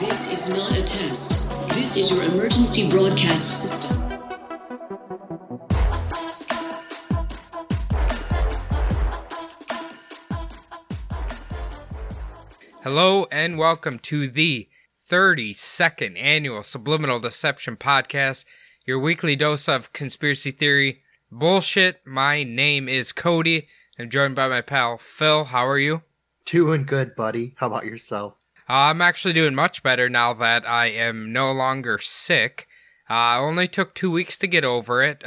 This is not a test. This is your emergency broadcast system. Hello and welcome to the 32nd Annual Subliminal Deception Podcast, your weekly dose of conspiracy theory bullshit. My name is Cody. I'm joined by my pal, Phil. How are you? Doing good, buddy. How about yourself? I'm actually doing much better now that I am no longer sick. I only took 2 weeks to get over it,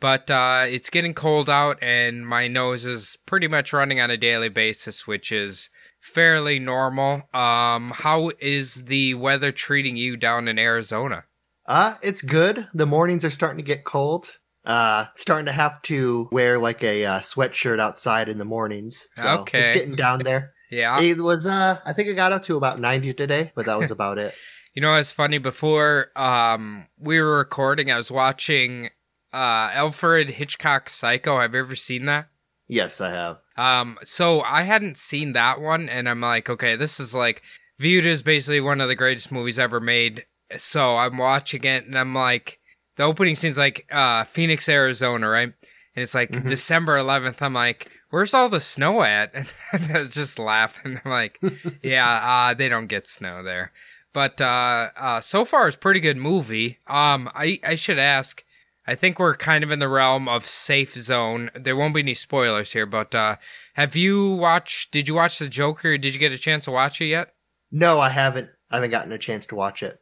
but it's getting cold out and my nose is pretty much running on a daily basis, which is fairly normal. How is the weather treating you down in Arizona? It's good. The mornings are starting to get cold. Starting to have to wear like a sweatshirt outside in the mornings. So okay. It's getting down there. Yeah. It was, I think it got up to about 90 today, but that was about it. You know, it's funny. Before we were recording, I was watching Alfred Hitchcock's Psycho. Have you ever seen that? Yes, I have. So I hadn't seen that one, and I'm like, okay, this is like viewed as basically one of the greatest movies ever made. So I'm watching it, and I'm like, the opening scene's like Phoenix, Arizona, right? And it's like December 11th. I'm like, where's all the snow at? And I was just laughing. I'm like, yeah, they don't get snow there. But so far, it's a pretty good movie. I should ask. I think we're kind of in the realm of safe zone. There won't be any spoilers here, but did you watch The Joker? Did you get a chance to watch it yet? No, I haven't. I haven't gotten a chance to watch it.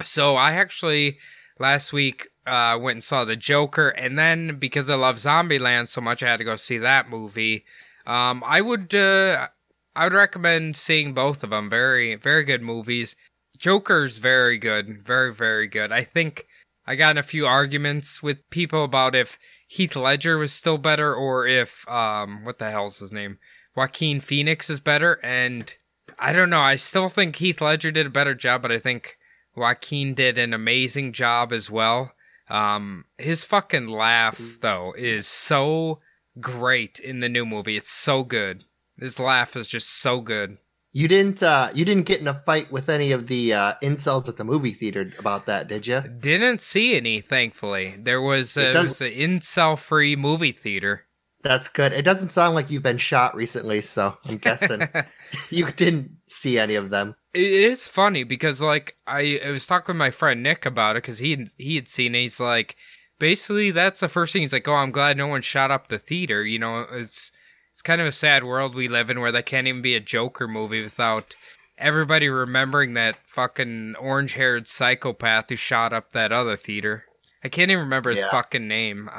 So I actually, last week, went and saw The Joker, and then because I love Zombieland so much, I had to go see that movie. I would recommend seeing both of them. Very, very good movies. Joker's very good. Very, very good. I think I got in a few arguments with people about if Heath Ledger was still better or if, what the hell's his name? Joaquin Phoenix is better. And I don't know. I still think Heath Ledger did a better job, but I think Joaquin did an amazing job as well. His fucking laugh, though, is so great in the new movie. It's so good. His laugh is just so good. You didn't get in a fight with any of the incels at the movie theater about that, did you? Didn't see any, thankfully. It was an incel-free movie theater. That's good. It doesn't sound like you've been shot recently, so I'm guessing you didn't see any of them. It is funny because, like, I was talking with my friend Nick about it because he had seen it. He's like, basically, that's the first thing. He's like, oh, I'm glad no one shot up the theater. You know, It's kind of a sad world we live in where there can't even be a Joker movie without everybody remembering that fucking orange-haired psychopath who shot up that other theater. I can't even remember his fucking name.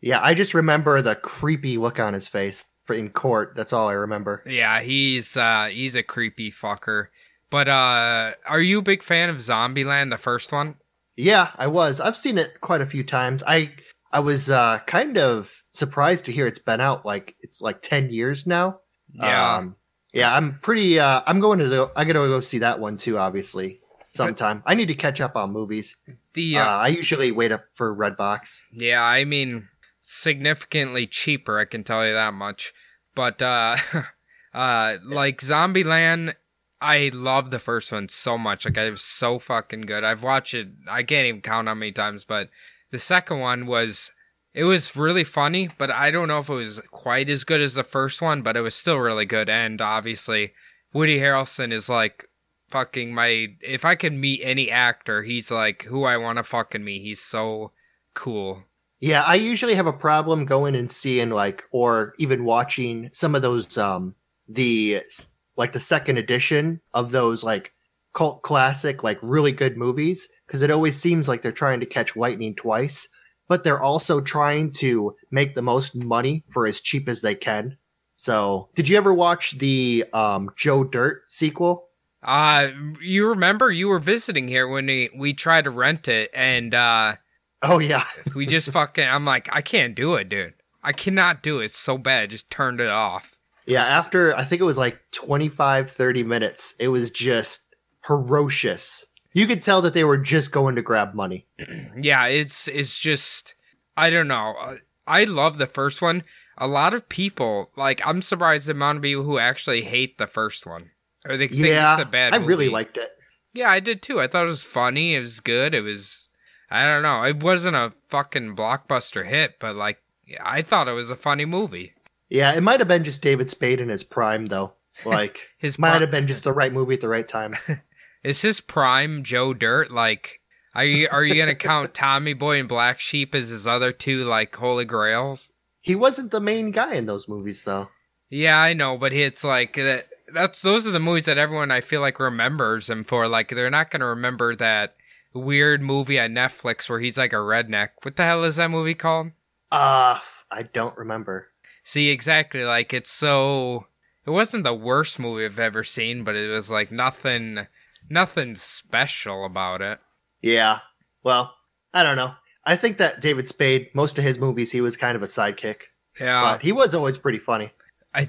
Yeah, I just remember the creepy look on his face in court. That's all I remember. Yeah, he's a creepy fucker. But are you a big fan of Zombieland, the first one? Yeah, I was. I've seen it quite a few times. I was kind of surprised to hear it's been out like 10 years now. Yeah. I'm pretty I'm going to go see that one too, obviously, sometime. I need to catch up on movies. I usually wait up for Redbox. Yeah, I mean, significantly cheaper, I can tell you that much. But like Zombieland, I love the first one so much. Like, it was so fucking good. I've watched it, I can't even count how many times, but the second one was really funny, but I don't know if it was quite as good as the first one, but it was still really good. And obviously, Woody Harrelson is like fucking if I could meet any actor, he's like who I want to fucking meet. He's so cool. Yeah, I usually have a problem going and seeing or even watching some of those, the second edition of those cult classic, really good movies, because it always seems like they're trying to catch lightning twice. But they're also trying to make the most money for as cheap as they can. So, did you ever watch the Joe Dirt sequel? You remember you were visiting here when we tried to rent it, and oh yeah, we just fucking. I'm like, I can't do it, dude. I cannot do it. It's so bad. I just turned it off. Yeah, after I think it was like 25, 30 minutes, it was just ferocious. You could tell that they were just going to grab money. Yeah, it's just, I don't know. I love the first one. A lot of people, like, I'm surprised the amount of people who actually hate the first one. Or they think it's a bad movie. I really liked it. Yeah, I did too. I thought it was funny. It was good. It was, I don't know. It wasn't a fucking blockbuster hit, but like, I thought it was a funny movie. Yeah, it might have been just David Spade in his prime, though. Like, might have been just the right movie at the right time. Is his prime Joe Dirt? Like, are you going to count Tommy Boy and Black Sheep as his other two, like, holy grails? He wasn't the main guy in those movies, though. Yeah, I know, but it's like, those are the movies that everyone, I feel like, remembers him for. Like, they're not going to remember that weird movie on Netflix where he's like a redneck. What the hell is that movie called? I don't remember. See, exactly, like, it's so... It wasn't the worst movie I've ever seen, but it was, like, nothing special about it. Yeah, well, I don't know. I think that David Spade, most of his movies, he was kind of a sidekick. Yeah. But he was always pretty funny.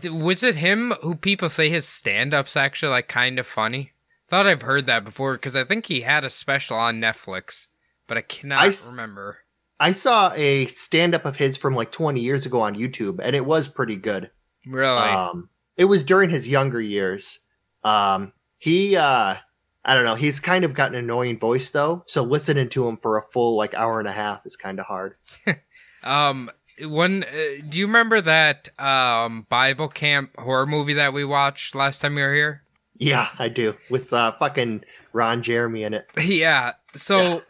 Was it him who people say his stand-up's actually, like, kind of funny? Thought I've heard that before, because I think he had a special on Netflix, but I cannot remember. I saw a stand-up of his from like 20 years ago on YouTube, and it was pretty good. Really? It was during his younger years. He I don't know, he's kind of got an annoying voice, though, so listening to him for a full like hour and a half is kind of hard. Do you remember that Bible camp horror movie that we watched last time you were here? Yeah, I do, with fucking Ron Jeremy in it. Yeah. So,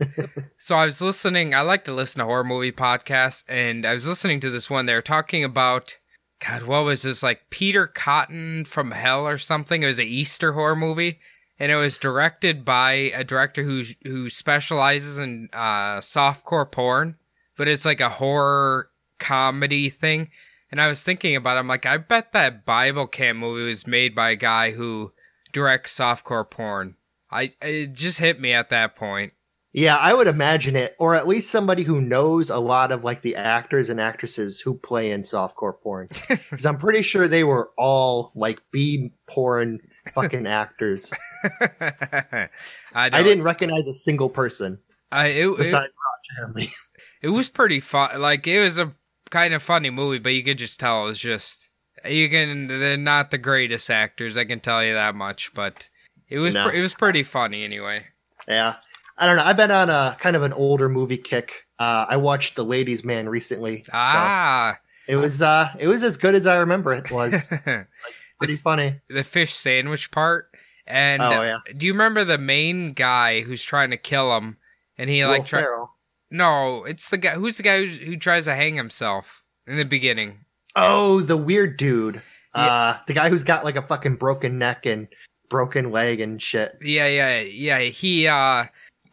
So I was listening, I like to listen to horror movie podcasts, and I was listening to this one. They were talking about, God, what was this, like Peter Cotton from Hell or something? It was an Easter horror movie, and it was directed by a director who specializes in softcore porn, but it's like a horror comedy thing. And I was thinking about it, I'm like, I bet that Bible Camp movie was made by a guy who directs softcore porn. It just hit me at that point. Yeah, I would imagine it, or at least somebody who knows a lot of like the actors and actresses who play in softcore porn. Because I'm pretty sure they were all like B porn fucking actors. I didn't recognize a single person besides Ron Jeremy. It was pretty fun. Like, it was a kind of funny movie, but you could just tell it was just they're not the greatest actors. I can tell you that much, but it was it was pretty funny anyway. Yeah. I don't know. I've been on a kind of an older movie kick. I watched The Ladies' Man recently. So it was as good as I remember it was. Like, pretty funny. The fish sandwich part. And do you remember the main guy who's trying to kill him? And he No, it's the guy. Who's the guy who tries to hang himself in the beginning? Oh, the weird dude. Yeah. The guy who's got like a fucking broken neck and broken leg and shit. Yeah. He.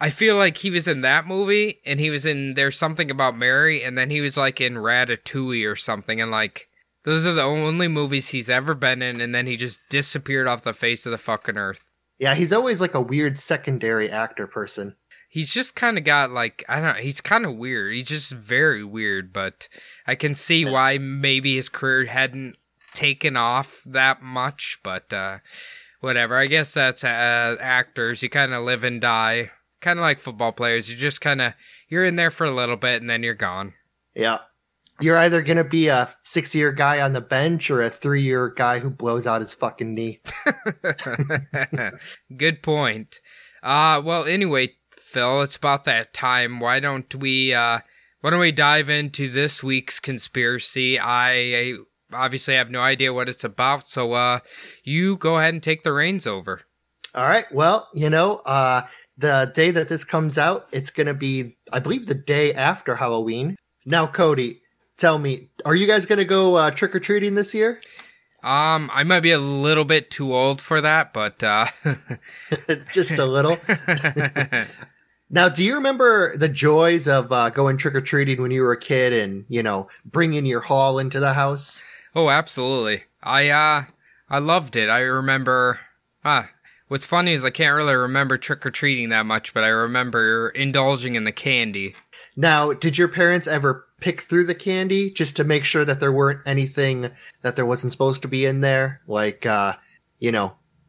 I feel like he was in that movie, and he was in There's Something About Mary, and then he was, like, in Ratatouille or something, and, like, those are the only movies he's ever been in, and then he just disappeared off the face of the fucking earth. Yeah, he's always, like, a weird secondary actor person. He's just kind of got, like, I don't know, he's kind of weird. He's just very weird, but I can see why maybe his career hadn't taken off that much, but whatever. I guess that's actors. You kind of live and die. Kind of like football players, you just kind of, you're in there for a little bit and then you're gone. Yeah. You're either going to be a 6-year guy on the bench or a 3-year guy who blows out his fucking knee. Good point. Well, anyway, Phil, it's about that time. Why don't we dive into this week's conspiracy? I obviously have no idea what it's about, so you go ahead and take the reins over. All right. Well, the day that this comes out, it's going to be, I believe, the day after Halloween. Now, Cody, tell me, are you guys going to go trick-or-treating this year? I might be a little bit too old for that, but... Just a little. Now, do you remember the joys of going trick-or-treating when you were a kid and, bringing your haul into the house? Oh, absolutely. I loved it. I remember... What's funny is I can't really remember trick-or-treating that much, but I remember indulging in the candy. Now, did your parents ever pick through the candy just to make sure that there weren't anything that there wasn't supposed to be in there? Like,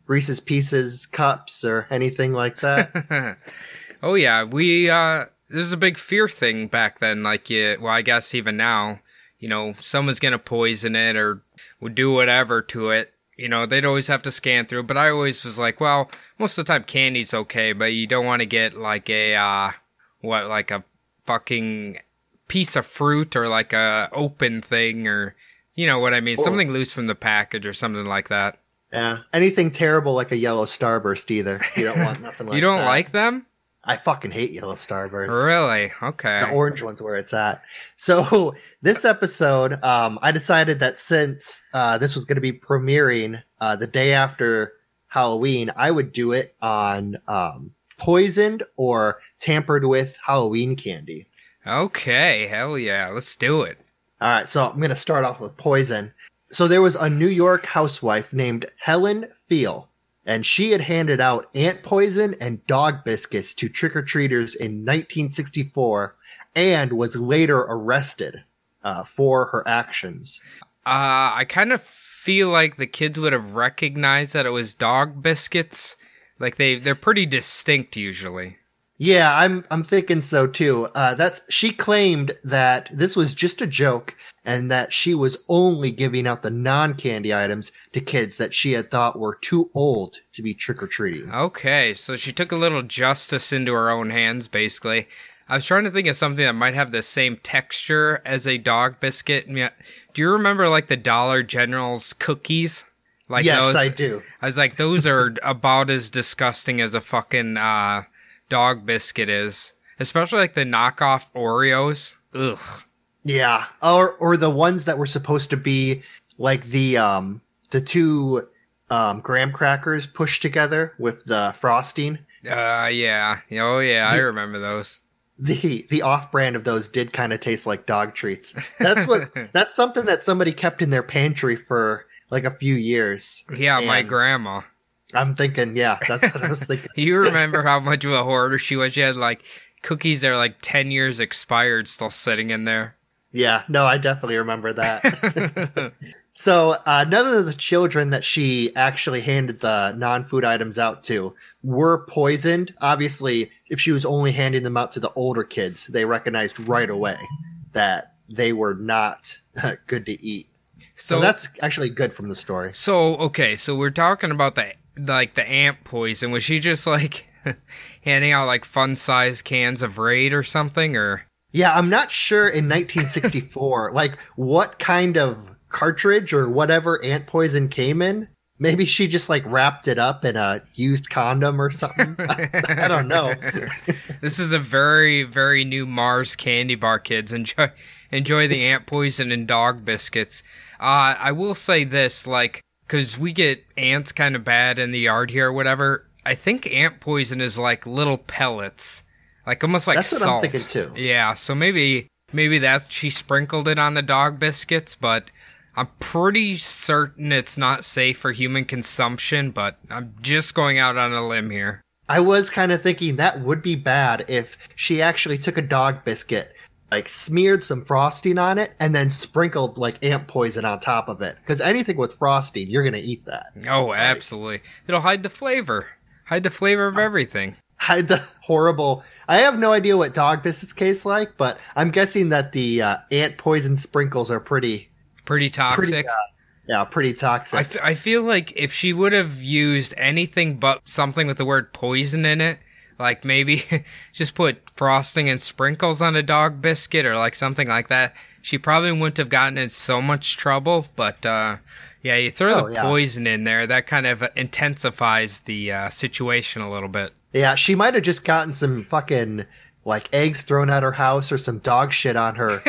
Reese's Pieces, cups, or anything like that? Oh, yeah. This is a big fear thing back then. I guess even now, someone's going to poison it or would do whatever to it. They'd always have to scan through. But I always was like, well, most of the time candy's okay, but you don't want to get like a fucking piece of fruit or like a open thing or, you know what I mean? Or something loose from the package or something like that. Yeah. Anything terrible like a yellow Starburst either. You don't want nothing like that. You don't like them? I fucking hate yellow Starburst. Really? Okay. The orange one's where it's at. So this episode, I decided that since this was going to be premiering the day after Halloween, I would do it on poisoned or tampered with Halloween candy. Okay. Hell yeah. Let's do it. All right. So I'm going to start off with poison. So there was a New York housewife named Helen Feel. And she had handed out ant poison and dog biscuits to trick-or-treaters in 1964 and was later arrested for her actions. I kind of feel like the kids would have recognized that it was dog biscuits. Like, they're pretty distinct usually. Yeah, I'm thinking so too. She claimed that this was just a joke and that she was only giving out the non-candy items to kids that she had thought were too old to be trick-or-treating. Okay, so she took a little justice into her own hands, basically. I was trying to think of something that might have the same texture as a dog biscuit. Do you remember, like, the Dollar General's cookies? Like yes, those? I do. I was like, those are about as disgusting as a fucking dog biscuit is. Especially, like, the knockoff Oreos. Ugh. Yeah, or the ones that were supposed to be like the two graham crackers pushed together with the frosting. Yeah. Oh, yeah, I remember those. The off-brand of those did kind of taste like dog treats. That's something that somebody kept in their pantry for like a few years. Yeah, and my grandma. I'm thinking, yeah, that's what I was thinking. You remember how much of a hoarder she was? She had like cookies that are like 10 years expired still sitting in there. Yeah, no, I definitely remember that. So none of the children that she actually handed the non-food items out to were poisoned. Obviously, if she was only handing them out to the older kids, they recognized right away that they were not good to eat. So that's actually good from the story. So, okay, so we're talking about the ant poison. Was she just like handing out like fun-sized cans of Raid or something, or... Yeah, I'm not sure in 1964, like, what kind of cartridge or whatever ant poison came in. Maybe she just, like, wrapped it up in a used condom or something. I don't know. This is a very, very new Mars candy bar, kids. Enjoy the ant poison and dog biscuits. I will say this, like, because we get ants kind of bad in the yard here or whatever. I think ant poison is, like, little pellets. Like almost like salt. That's what I'm thinking too. Yeah, so maybe that's she sprinkled it on the dog biscuits, but I'm pretty certain it's not safe for human consumption, but I'm just going out on a limb here. I was kind of thinking that would be bad if she actually took a dog biscuit, like smeared some frosting on it, and then sprinkled like ant poison on top of it. Because anything with frosting, you're going to eat that. Oh, right? Absolutely. It'll hide the flavor. Hide the flavor of everything. Hide the horrible... I have no idea what dog biscuits taste like, but I'm guessing that the ant poison sprinkles are pretty toxic. Pretty toxic. I feel like if she would have used anything but something with the word poison in it, like maybe just put frosting and sprinkles on a dog biscuit or like something like that, she probably wouldn't have gotten in so much trouble. But yeah, you throw poison in there, that kind of intensifies the situation a little bit. Yeah, she might have just gotten some fucking, like, eggs thrown at her house or some dog shit on her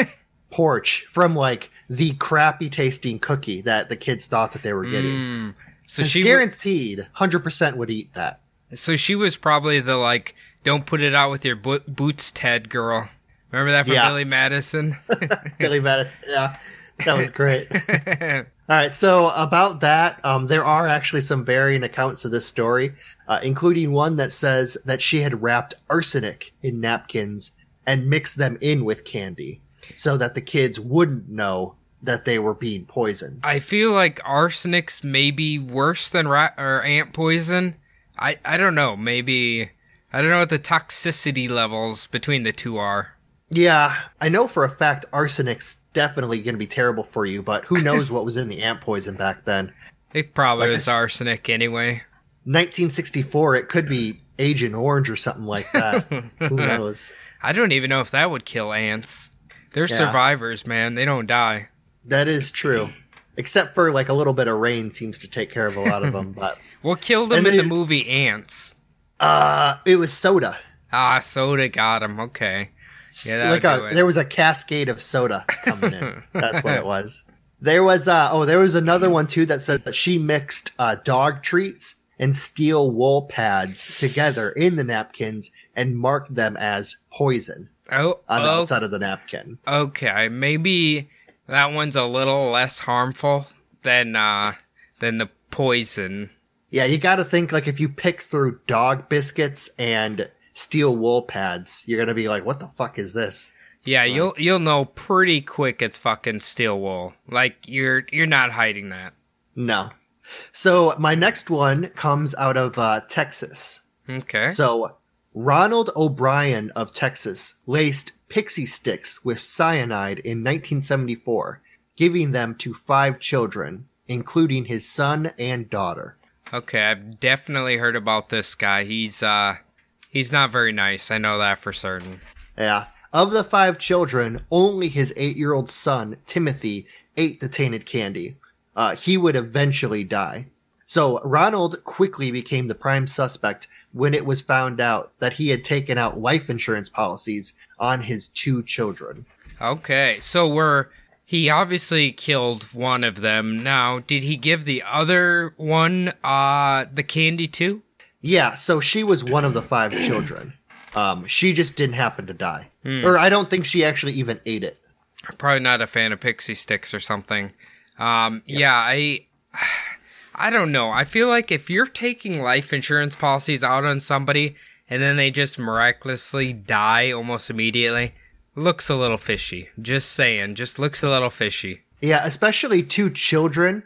porch from, like, the crappy-tasting cookie that the kids thought that they were getting. So she guaranteed 100% would eat that. So she was probably the, like, don't put it out with your boots, Ted girl. Remember that from Billy Madison? Billy Madison, yeah. That was great. All right, so about that, there are actually some varying accounts of this story, including one that says that she had wrapped arsenic in napkins and mixed them in with candy so that the kids wouldn't know that they were being poisoned. I feel like arsenic's maybe worse than ant poison. I don't know. Maybe I don't know what the toxicity levels between the two are. Yeah, I know for a fact arsenic's definitely going to be terrible for you, but who knows what was in the ant poison back then. It probably was arsenic anyway. 1964, it could be Agent Orange or something like that. Who knows? I don't even know if that would kill ants. They're survivors, man. They don't die. That is true. Except for like a little bit of rain seems to take care of a lot of them. But what killed them in the movie Ants? It was soda. Ah, soda got them. Okay. Yeah, there was a cascade of soda coming in. That's what it was. There was another one too that said that she mixed dog treats and steel wool pads together in the napkins and marked them as poison on the outside of the napkin. Okay, maybe that one's a little less harmful than the poison. Yeah, you got to think like if you pick through dog biscuits and steel wool pads, you're gonna be like, what the fuck is this? Yeah, you'll know pretty quick it's fucking steel wool. Like you're not hiding that. No. So my next one comes out of Texas. Okay. So Ronald O'Brien of Texas laced Pixie Sticks with cyanide in 1974, giving them to 5 children, including his son and daughter. Okay, I've definitely heard about this guy. He's not very nice. I know that for certain. Yeah. Of the 5 children, only his 8-year-old son, Timothy, ate the tainted candy. He would eventually die. So Ronald quickly became the prime suspect when it was found out that he had taken out life insurance policies on his 2 children. Okay. So he obviously killed one of them. Now, did he give the other one the candy too? Yeah, so she was one of the 5 children. She just didn't happen to die. Mm. Or I don't think she actually even ate it. Probably not a fan of Pixie Sticks or something. Yeah, I don't know. I feel like if you're taking life insurance policies out on somebody and then they just miraculously die almost immediately, looks a little fishy. Just saying, just looks a little fishy. Yeah, especially 2 children.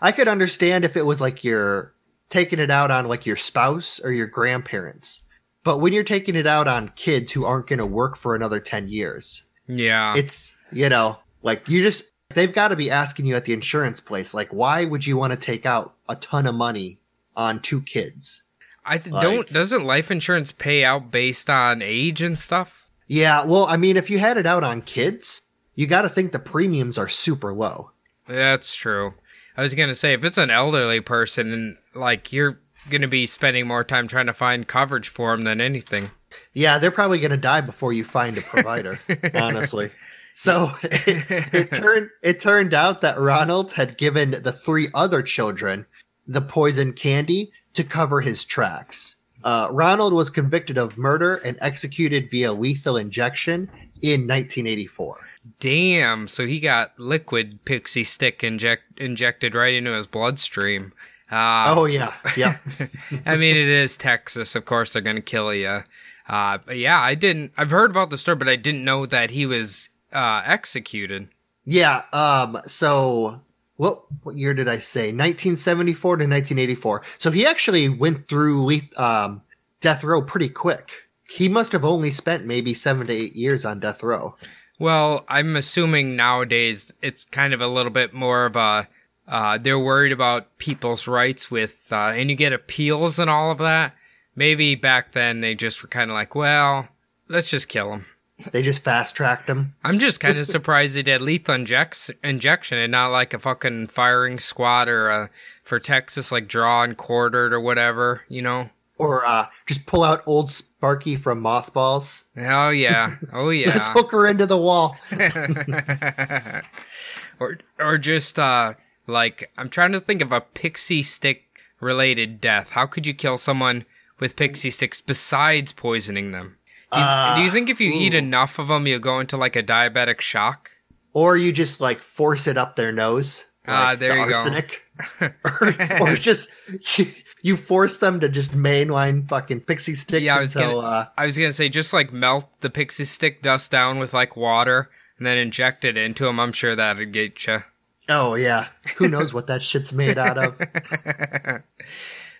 I could understand if it was like your taking it out on like your spouse or your grandparents, but when you're taking it out on kids who aren't going to work for another 10 years, yeah, it's, you know, like they've got to be asking you at the insurance place, like, why would you want to take out a ton of money on 2 kids? Doesn't life insurance pay out based on age and stuff? Yeah, well, I mean, if you had it out on kids, you got to think the premiums are super low. That's true. I was going to say, if it's an elderly person, and like you're going to be spending more time trying to find coverage for them than anything. Yeah, they're probably going to die before you find a provider, honestly. So it turned out that Ronald had given the 3 other children the poison candy to cover his tracks. Ronald was convicted of murder and executed via lethal injection in 1984. Damn, so he got liquid Pixie Stick injected right into his bloodstream. Yeah. I mean, it is Texas. Of course, they're going to kill you. But yeah, I've heard about the story, but I didn't know that he was executed. Yeah, so what year did I say? 1974 to 1984. So he actually went through death row pretty quick. He must have only spent maybe 7 to 8 years on death row. Well, I'm assuming nowadays it's kind of a little bit more of a, they're worried about people's rights with, and you get appeals and all of that. Maybe back then they just were kind of like, well, let's just kill him. They just fast-tracked him. I'm just kind of surprised they did lethal injection and not like a fucking firing squad or for Texas, like draw and quartered or whatever, you know? Or just pull out old Sparky from Mothballs. Oh, yeah. Oh, yeah. Let's hook her into the wall. Or just, like, I'm trying to think of a Pixie Stick-related death. How could you kill someone with Pixie Sticks besides poisoning them? Do you think if you eat enough of them, you'll go into, like, a diabetic shock? Or you just, like, force it up their nose. Like there you arsenic. Go. or just you force them to just mainline fucking Pixie Sticks. Yeah, I was gonna say just like melt the Pixie Stick dust down with like water and then inject it into them. I'm sure that'd get you. Oh yeah, who knows what that shit's made out of?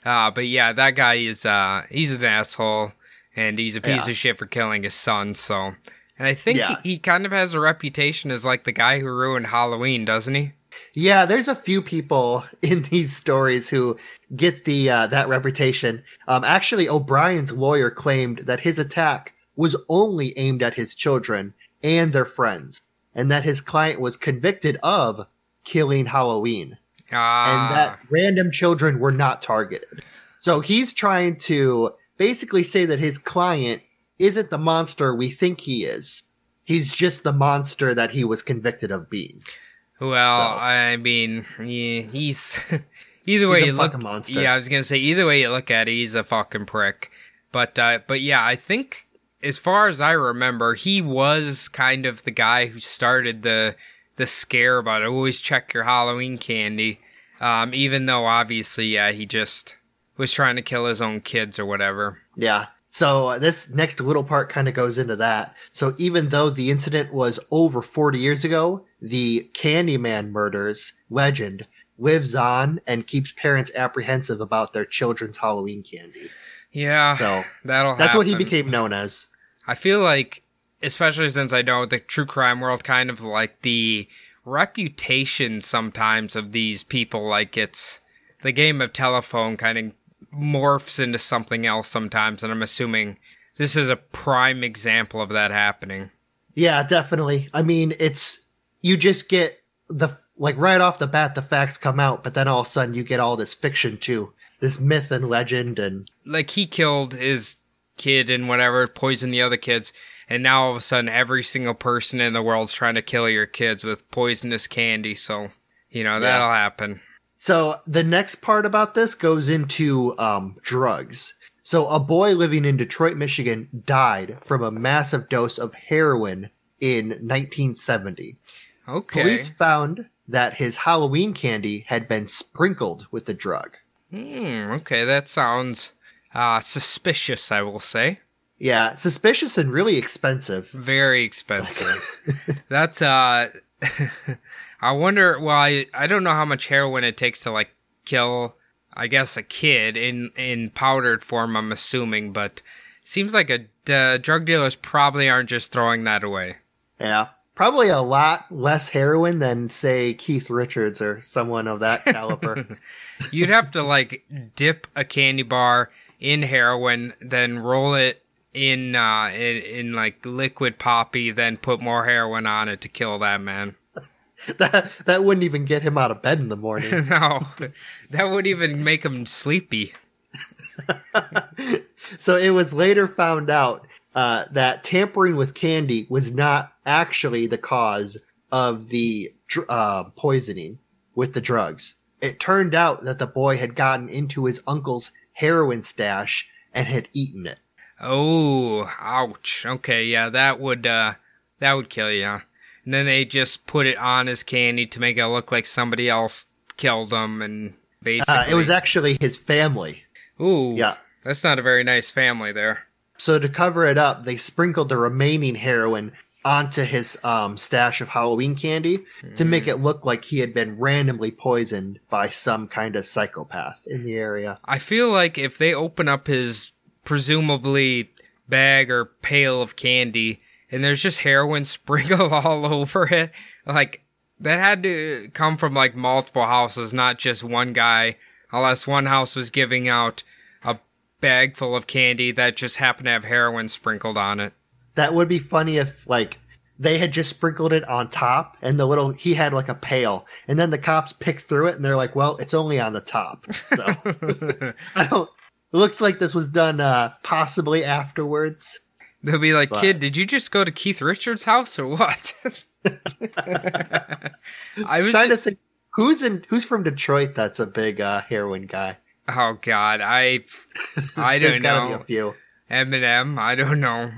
But yeah, that guy is—he's an asshole, and he's a piece of shit for killing his son. So, and I think he kind of has a reputation as like the guy who ruined Halloween, doesn't he? Yeah, there's a few people in these stories who get the that reputation. Actually, O'Brien's lawyer claimed that his attack was only aimed at his children and their friends, and that his client was convicted of killing Halloween, and that random children were not targeted. So he's trying to basically say that his client isn't the monster we think he is. He's just the monster that he was convicted of being. Well, so, I mean, he's either way you look. Monster. Yeah, I was gonna say either way you look at it, he's a fucking prick. But yeah, I think as far as I remember, he was kind of the guy who started the scare about it. Always check your Halloween candy. Even though obviously, yeah, he just was trying to kill his own kids or whatever. Yeah. So this next little part kind of goes into that. So even though the incident was over 40 years ago, the Candyman murders legend lives on and keeps parents apprehensive about their children's Halloween candy. Yeah. So that's what he became known as. I feel like, especially since I know the true crime world, kind of like the reputation sometimes of these people, like it's the game of telephone kind of morphs into something else sometimes. And I'm assuming this is a prime example of that happening. Yeah, definitely. I mean, it's, you just get the, like right off the bat, the facts come out, but then all of a sudden you get all this fiction too, this myth and legend. And like he killed his kid and whatever, poisoned the other kids. And now all of a sudden, every single person in the world's trying to kill your kids with poisonous candy. So, you know, that'll happen. So the next part about this goes into drugs. So a boy living in Detroit, Michigan died from a massive dose of heroin in 1970. Okay. Police found that his Halloween candy had been sprinkled with the drug. Okay, that sounds suspicious, I will say. Yeah, suspicious and really expensive. Very expensive. That's, I wonder, well, I don't know how much heroin it takes to, like, kill, I guess, a kid in powdered form, I'm assuming, but seems like drug dealers probably aren't just throwing that away. Yeah, probably a lot less heroin than, say, Keith Richards or someone of that caliber. You'd have to, like, dip a candy bar in heroin, then roll it in like liquid poppy, then put more heroin on it to kill that man. that wouldn't even get him out of bed in the morning. No, that wouldn't even make him sleepy. So it was later found out that tampering with candy was not actually the cause of the poisoning with the drugs. It turned out that the boy had gotten into his uncle's heroin stash and had eaten it. Oh, ouch. Okay, yeah, that would kill you. Huh? And then they just put it on his candy to make it look like somebody else killed him, and basically... it was actually his family. Ooh, yeah. That's not a very nice family there. So to cover it up, they sprinkled the remaining heroin onto his stash of Halloween candy to make it look like he had been randomly poisoned by some kind of psychopath in the area. I feel like if they open up his... presumably bag or pail of candy, and there's just heroin sprinkled all over it. Like, that had to come from, like, multiple houses, not just one guy, unless one house was giving out a bag full of candy that just happened to have heroin sprinkled on it. That would be funny if, like, they had just sprinkled it on top, and he had, like, a pail, and then the cops picked through it, and they're like, well, it's only on the top, so. It looks like this was done possibly afterwards. They'll be like, kid, did you just go to Keith Richards' house or what? I was trying to think, who's from Detroit that's a big heroin guy? Oh, God, I don't know. There's gotta be a few. Eminem, I don't know.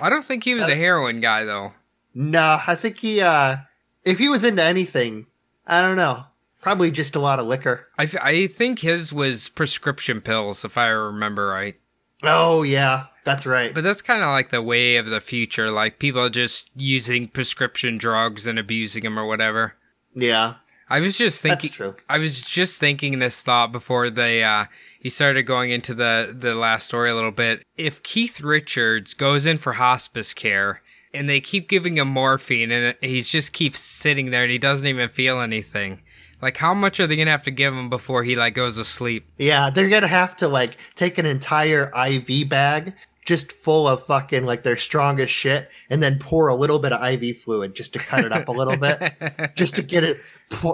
I don't think he was a heroin guy, though. No, I think he, if he was into anything, I don't know. Probably just a lot of liquor. I think his was prescription pills, if I remember right. Oh, yeah. That's right. But that's kind of like the way of the future. Like, people are just using prescription drugs and abusing them or whatever. Yeah. I was just thinking. That's true. I was just thinking this thought before they he started going into the last story a little bit. If Keith Richards goes in for hospice care and they keep giving him morphine and he just keeps sitting there and he doesn't even feel anything. Like, how much are they going to have to give him before he, like, goes to sleep? Yeah, they're going to have to, like, take an entire IV bag just full of fucking, like, their strongest shit and then pour a little bit of IV fluid just to cut it up a little bit. Just to get it.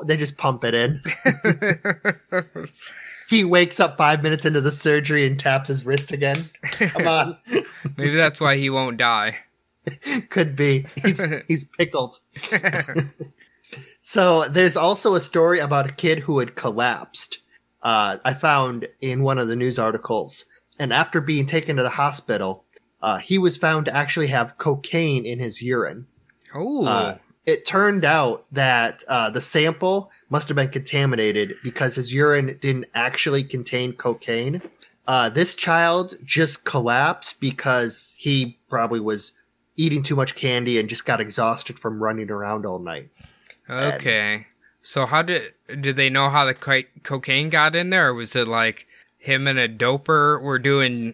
They just pump it in. He wakes up 5 minutes into the surgery and taps his wrist again. Come on. Maybe that's why he won't die. Could be. He's pickled. So there's also a story about a kid who had collapsed. I found in one of the news articles. And after being taken to the hospital, he was found to actually have cocaine in his urine. Oh. It turned out that the sample must have been contaminated because his urine didn't actually contain cocaine. This child just collapsed because he probably was eating too much candy and just got exhausted from running around all night. Okay. And so how did they know how the cocaine got in there? Or was it like him and a doper were doing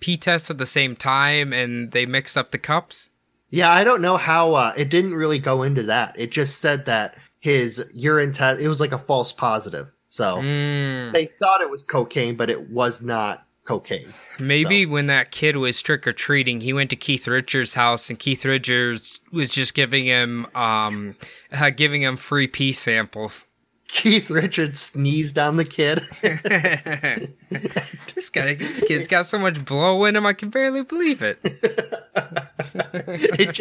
pee tests at the same time and they mixed up the cups? Yeah, I don't know how. It didn't really go into that. It just said that his urine test, it was like a false positive. So they thought it was cocaine, but it was not cocaine. Maybe when that kid was trick-or-treating, he went to Keith Richards' house, and Keith Richards was just giving him free pee samples. Keith Richards sneezed on the kid. This kid's got so much blow in him, I can barely believe it. It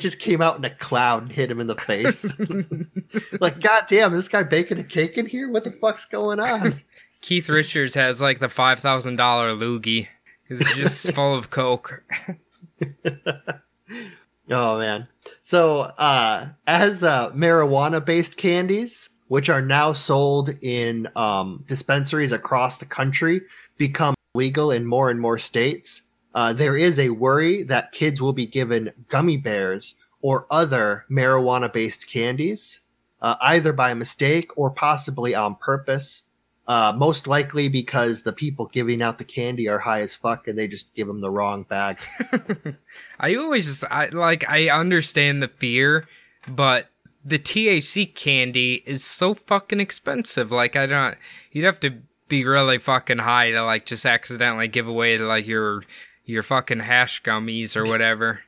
just came out in a cloud and hit him in the face. Like, goddamn, is this guy baking a cake in here? What the fuck's going on? Keith Richards has, like, the $5,000 loogie. It's just full of coke. Oh, man. So, as marijuana-based candies, which are now sold in dispensaries across the country, become legal in more and more states, there is a worry that kids will be given gummy bears or other marijuana-based candies, either by mistake or possibly on purpose. Most likely because the people giving out the candy are high as fuck and they just give them the wrong bag. I understand the fear, but the THC candy is so fucking expensive. Like, you'd have to be really fucking high to, like, just accidentally give away, like, your fucking hash gummies or whatever.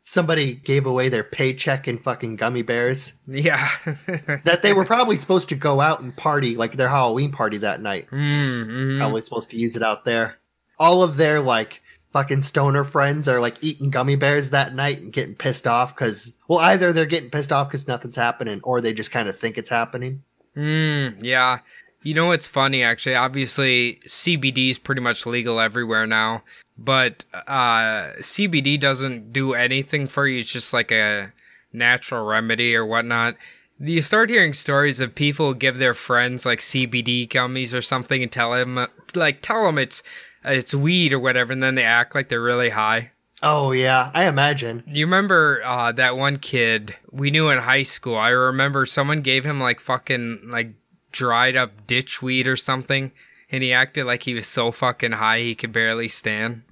Somebody gave away their paycheck in fucking gummy bears. Yeah. That they were probably supposed to go out and party, like their Halloween party that night. Mm-hmm. Probably supposed to use it out there. All of their, like, fucking stoner friends are, like, eating gummy bears that night and getting pissed off because, well, either they're getting pissed off because nothing's happening or they just kind of think it's happening. Yeah. You know what's funny, actually? Obviously, CBD is pretty much legal everywhere now. But CBD doesn't do anything for you. It's just like a natural remedy or whatnot. You start hearing stories of people who give their friends like CBD gummies or something and tell them it's weed or whatever, and then they act like they're really high. Oh, yeah. I imagine. You remember that one kid we knew in high school? I remember someone gave him like fucking like dried up ditch weed or something, and he acted like he was so fucking high he could barely stand.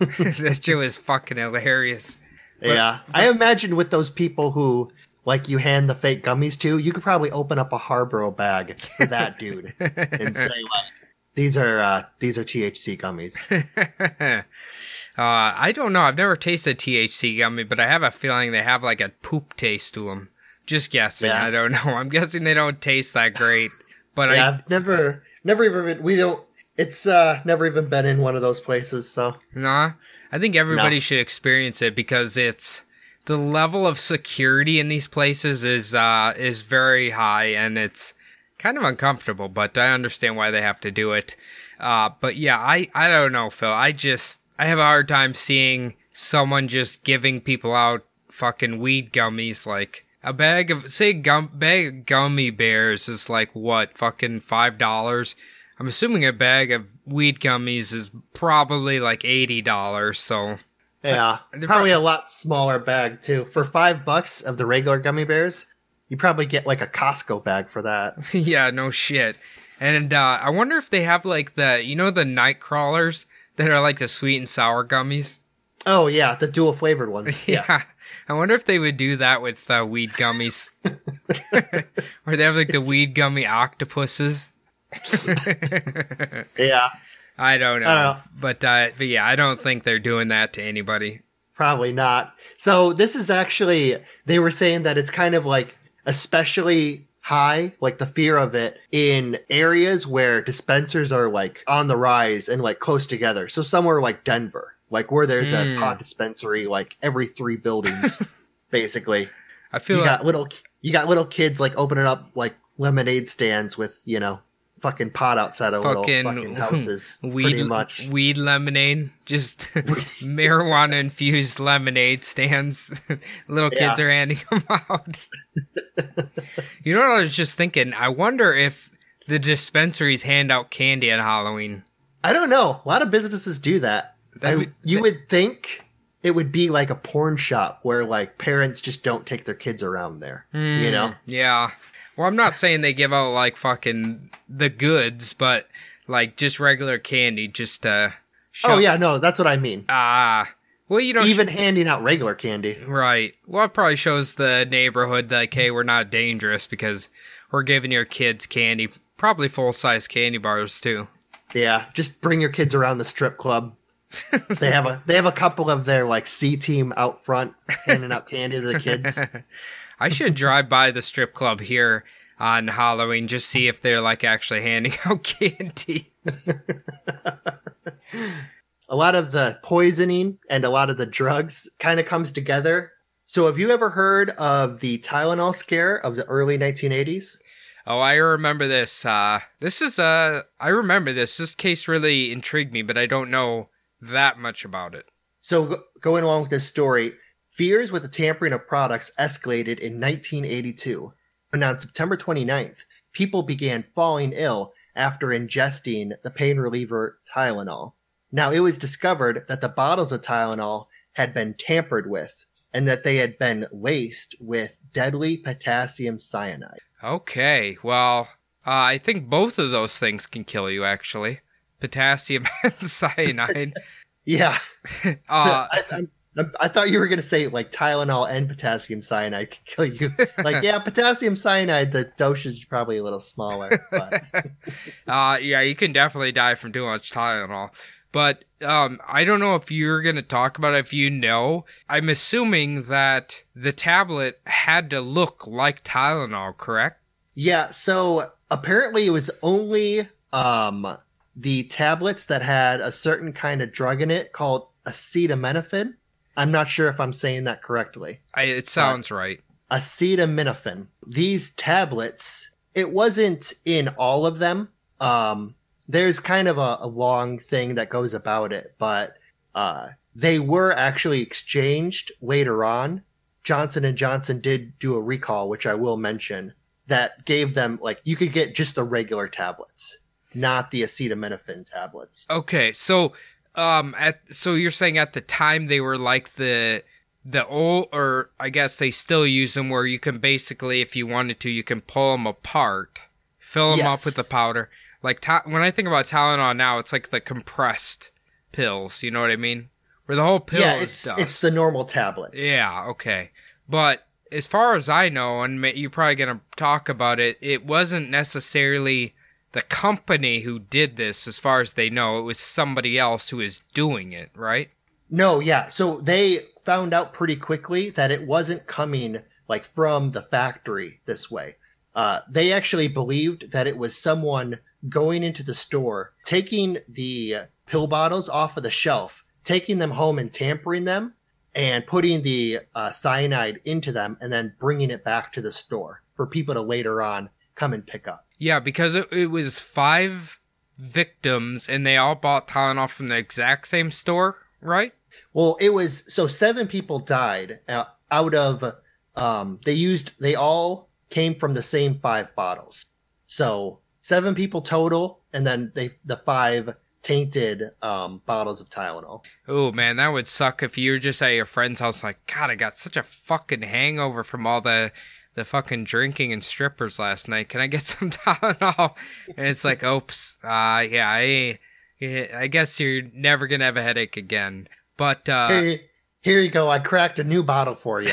That shit was fucking hilarious. But I imagine with those people who, like, you hand the fake gummies to, you could probably open up a Harborough bag for that dude and say, like, these are THC gummies. I don't know. I've never tasted THC gummy, but I have a feeling they have, like, a poop taste to them. Just guessing. Yeah. I don't know. I'm guessing they don't taste that great. But yeah, I've never even... It's never even been in one of those places, so. Nah, I think everybody should experience it because it's the level of security in these places is very high and it's kind of uncomfortable. But I understand why they have to do it. But yeah, I don't know, Phil. I have a hard time seeing someone just giving people out fucking weed gummies. Like, A bag of, say, bag of gummy bears is like, what, fucking $5? I'm assuming a bag of weed gummies is probably like $80, so... Yeah, probably a lot smaller bag, too. For $5 of the regular gummy bears, you probably get like a Costco bag for that. Yeah, no shit. And I wonder if they have like the, you know, the night crawlers that are like the sweet and sour gummies? Oh, yeah, the dual flavored ones. Yeah. I wonder if they would do that with weed gummies. Or they have like the weed gummy octopuses. Yeah. I don't know. But yeah, I don't think they're doing that to anybody. Probably not. So this is actually, they were saying that it's kind of like especially high, like the fear of it, in areas where dispensers are like on the rise and like close together. So somewhere like Denver, like where there's a pot dispensary, like every 3 buildings, basically. I feel like you got little kids like opening up like lemonade stands with, you know, fucking pot outside of little fucking houses, pretty much. Weed lemonade, just marijuana-infused lemonade stands. Little kids are handing them out. You know what I was just thinking? I wonder if the dispensaries hand out candy at Halloween. I don't know. A lot of businesses do that. You would think it would be like a porn shop where like parents just don't take their kids around there, you know? Yeah. Well, I'm not saying they give out like fucking the goods, but like just regular candy, just oh yeah, no, that's what I mean. Well, you don't even handing out regular candy, right? Well, it probably shows the neighborhood like, hey, we're not dangerous because we're giving your kids candy, probably full size candy bars too. Yeah, just bring your kids around the strip club. They have a couple of their like C team out front handing out candy to the kids. I should drive by the strip club here on Halloween, just see if they're like actually handing out candy. A lot of the poisoning and a lot of the drugs kind of comes together. So have you ever heard of the Tylenol scare of the early 1980s? Oh, I remember this. I remember this. This case really intrigued me, but I don't know that much about it. So going along with this story, fears with the tampering of products escalated in 1982. And on September 29th, people began falling ill after ingesting the pain reliever Tylenol. Now, it was discovered that the bottles of Tylenol had been tampered with and that they had been laced with deadly potassium cyanide. Okay, well, I think both of those things can kill you, actually. Potassium and cyanide. Yeah. I thought you were going to say, like, Tylenol and potassium cyanide can kill you. Like, yeah, potassium cyanide, the dosage is probably a little smaller. But. Yeah, you can definitely die from too much Tylenol. But I don't know if you're going to talk about it, if you know. I'm assuming that the tablet had to look like Tylenol, correct? Yeah, so apparently it was only the tablets that had a certain kind of drug in it called acetaminophen. I'm not sure if I'm saying that correctly. It sounds right. Acetaminophen. These tablets, it wasn't in all of them. There's kind of a long thing that goes about it, but they were actually exchanged later on. Johnson & Johnson did do a recall, which I will mention, that gave them, like, you could get just the regular tablets, not the acetaminophen tablets. Okay, so... So you're saying at the time they were like the old, or I guess they still use them where you can basically, if you wanted to, you can pull them apart, fill them up with the powder. Like when I think about Tylenol now, it's like the compressed pills. You know what I mean? Where the whole pill is dust. It's the normal tablets. Yeah. Okay. But as far as I know, and you're probably going to talk about it, it wasn't necessarily the company who did this, as far as they know. It was somebody else who is doing it, right? No, yeah. So they found out pretty quickly that it wasn't coming like from the factory this way. They actually believed that it was someone going into the store, taking the pill bottles off of the shelf, taking them home and tampering them, and putting the cyanide into them, and then bringing it back to the store for people to later on come and pick up. Yeah, because it was 5 victims, and they all bought Tylenol from the exact same store, right? Well, it was... So 7 people died out of They all came from the same 5 bottles. So 7 people total, and then the 5 tainted bottles of Tylenol. Oh man, that would suck if you were just at your friend's house like, God, I got such a fucking hangover from all the fucking drinking and strippers last night. Can I get some Tylenol? And it's like, oops, yeah, I guess you're never going to have a headache again. But here you go. I cracked a new bottle for you.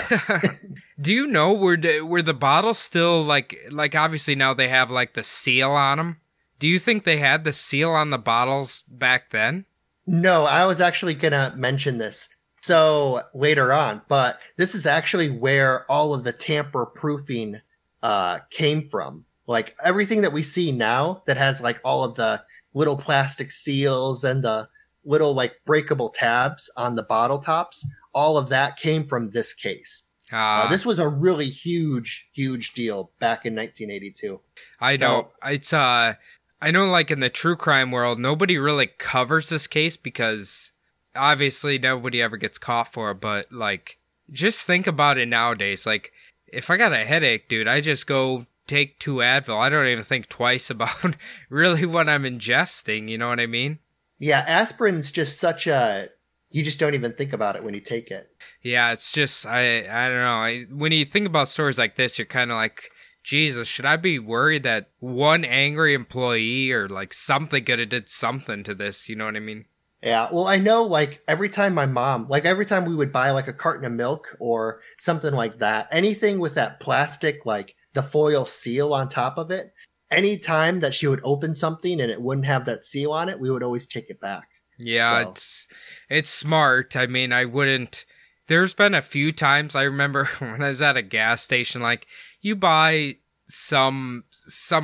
Do you know, were the bottles still like obviously now they have like the seal on them? Do you think they had the seal on the bottles back then? No, I was actually going to mention this. So later on, but this is actually where all of the tamper proofing came from. Like everything that we see now that has like all of the little plastic seals and the little like breakable tabs on the bottle tops, all of that came from this case. This was a really huge, huge deal back in 1982. I know. It's I know like in the true crime world, nobody really covers this case because obviously nobody ever gets caught for it, but like just think about it nowadays. Like if I got a headache, dude, I just go take 2 Advil. I don't even think twice about really what I'm ingesting, you know what I mean? Yeah, aspirin's just such a, you just don't even think about it when you take it. Yeah, it's just I don't know. When you think about stories like this, you're kind of like, Jesus, should I be worried that one angry employee or like something could have did something to this, you know what I mean? Yeah, well, I know, like, every time my mom, like, every time we would buy, like, a carton of milk or something like that, anything with that plastic, like, the foil seal on top of it, any time that she would open something and it wouldn't have that seal on it, we would always take it back. Yeah, so. It's smart. I mean, I wouldn't, there's been a few times I remember when I was at a gas station, like, you buy some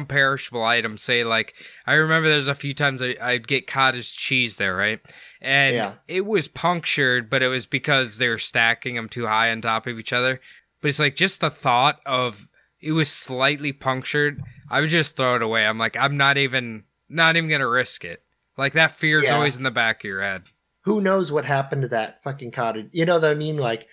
perishable item, say like I remember there's a few times I'd get cottage cheese there, right? And yeah. It was punctured, but it was because they were stacking them too high on top of each other. But it's like just the thought of it was slightly punctured, I would just throw it away. I'm like, I'm not even gonna risk it. Like that fear is always in the back of your head. Who knows what happened to that fucking cottage? You know what I mean? Like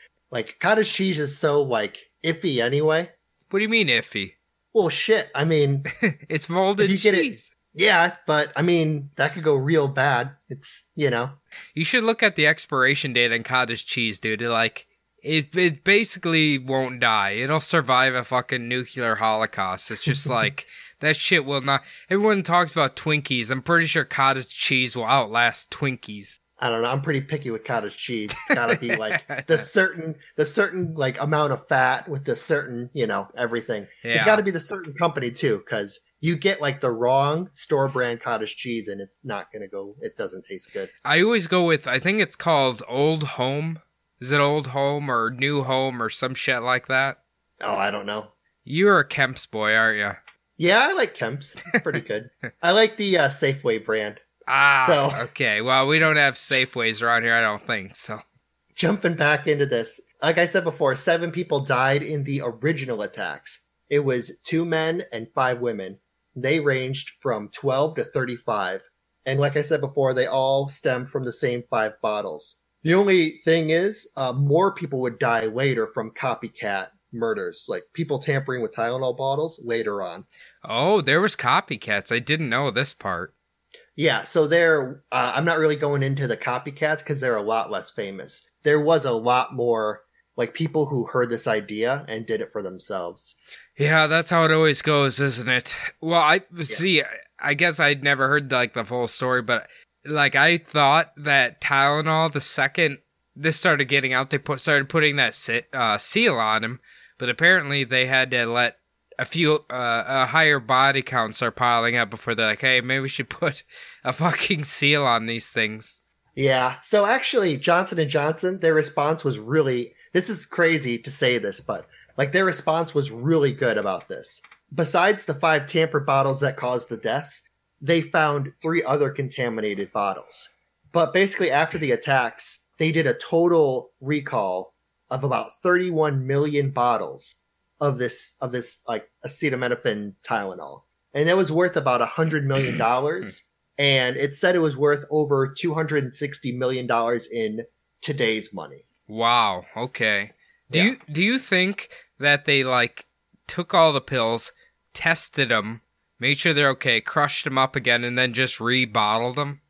cottage cheese is so like iffy anyway. What do you mean iffy? Well, shit, I mean... it's molded cheese. Yeah, but, I mean, that could go real bad. It's, you know... You should look at the expiration date on cottage cheese, dude. Like, it basically won't die. It'll survive a fucking nuclear holocaust. It's just like, that shit will not... Everyone talks about Twinkies. I'm pretty sure cottage cheese will outlast Twinkies. I don't know. I'm pretty picky with cottage cheese. It's gotta be like the certain like amount of fat with the certain, you know, everything. Yeah. It's gotta be the certain company too, because you get like the wrong store brand cottage cheese and it's not gonna go. It doesn't taste good. I always go with, I think it's called Old Home. Is it Old Home or New Home or some shit like that? Oh, I don't know. You're a Kemp's boy, aren't you? Yeah, I like Kemp's. It's pretty good. I like the Safeway brand. Ah, so, okay. Well, we don't have Safeways around here, I don't think, so. Jumping back into this, like I said before, 7 people died in the original attacks. It was 2 men and 5 women. They ranged from 12 to 35. And like I said before, they all stemmed from the same 5 bottles. The only thing is, more people would die later from copycat murders, like people tampering with Tylenol bottles later on. Oh, there was copycats. I didn't know this part. Yeah, so there, I'm not really going into the copycats because they're a lot less famous. There was a lot more, like, people who heard this idea and did it for themselves. Yeah, that's how it always goes, isn't it? Well, see, I guess I'd never heard, like, the full story, but, like, I thought that Tylenol, the second this started getting out, they started putting that seal on him, but apparently they had to let a few a higher body counts are piling up before they're like, hey, maybe we should put a fucking seal on these things. Yeah. So actually, Johnson & Johnson, their response was really, this is crazy to say this, but like their response was really good about this. Besides the 5 tampered bottles that caused the deaths, they found 3 other contaminated bottles. But basically after the attacks, they did a total recall of about 31 million bottles of this like acetaminophen Tylenol. And that was worth about $100 million. And it said it was worth over $260 million in today's money. Wow. Okay. Do you think that they, like, took all the pills, tested them, made sure they're okay, crushed them up again, and then just re-bottled them?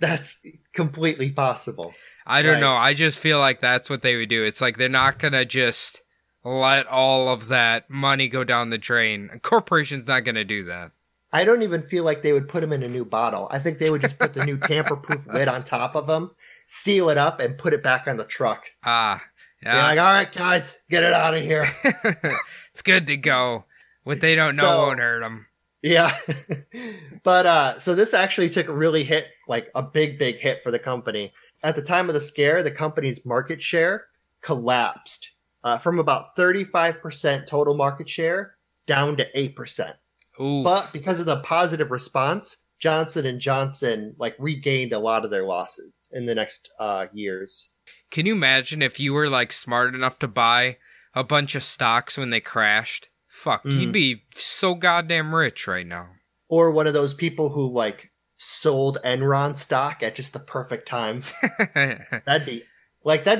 That's completely possible. I don't know. I just feel like that's what they would do. It's like they're not going to just let all of that money go down the drain. A corporation's not going to do that. I don't even feel like they would put them in a new bottle. I think they would just put the new tamper-proof lid on top of them, seal it up, and put it back on the truck. Ah, yeah. They're like, all right, guys, get it out of here. It's good to go. What they don't know won't hurt them. Yeah. But so this actually took a really hit, like a big, big hit for the company. At the time of the scare, the company's market share collapsed from about 35% total market share down to 8%. Oof. But because of the positive response, Johnson & Johnson like regained a lot of their losses in the next years. Can you imagine if you were like smart enough to buy a bunch of stocks when they crashed? Fuck, you'd be so goddamn rich right now. Or one of those people who like sold Enron stock at just the perfect time. That'd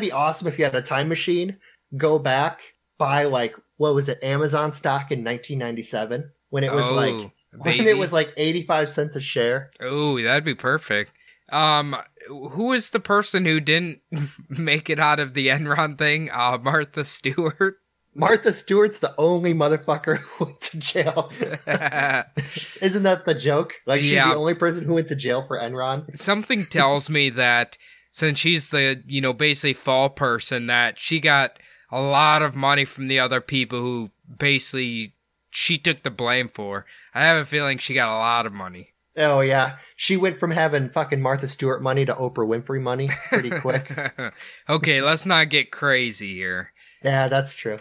be awesome if you had a time machine. Go back, buy like, what was it, Amazon stock in 1997 when it was it was like 85 cents a share. Oh, that'd be perfect. Who is the person who didn't make it out of the Enron thing? Martha Stewart. Martha Stewart's the only motherfucker who went to jail. Isn't that the joke? Like, she's the only person who went to jail for Enron. Something tells me that since she's the, you know, basically fall person, that she got a lot of money from the other people who basically she took the blame for. I have a feeling she got a lot of money. Oh, yeah. She went from having fucking Martha Stewart money to Oprah Winfrey money pretty quick. Okay, let's not get crazy here. Yeah, that's true.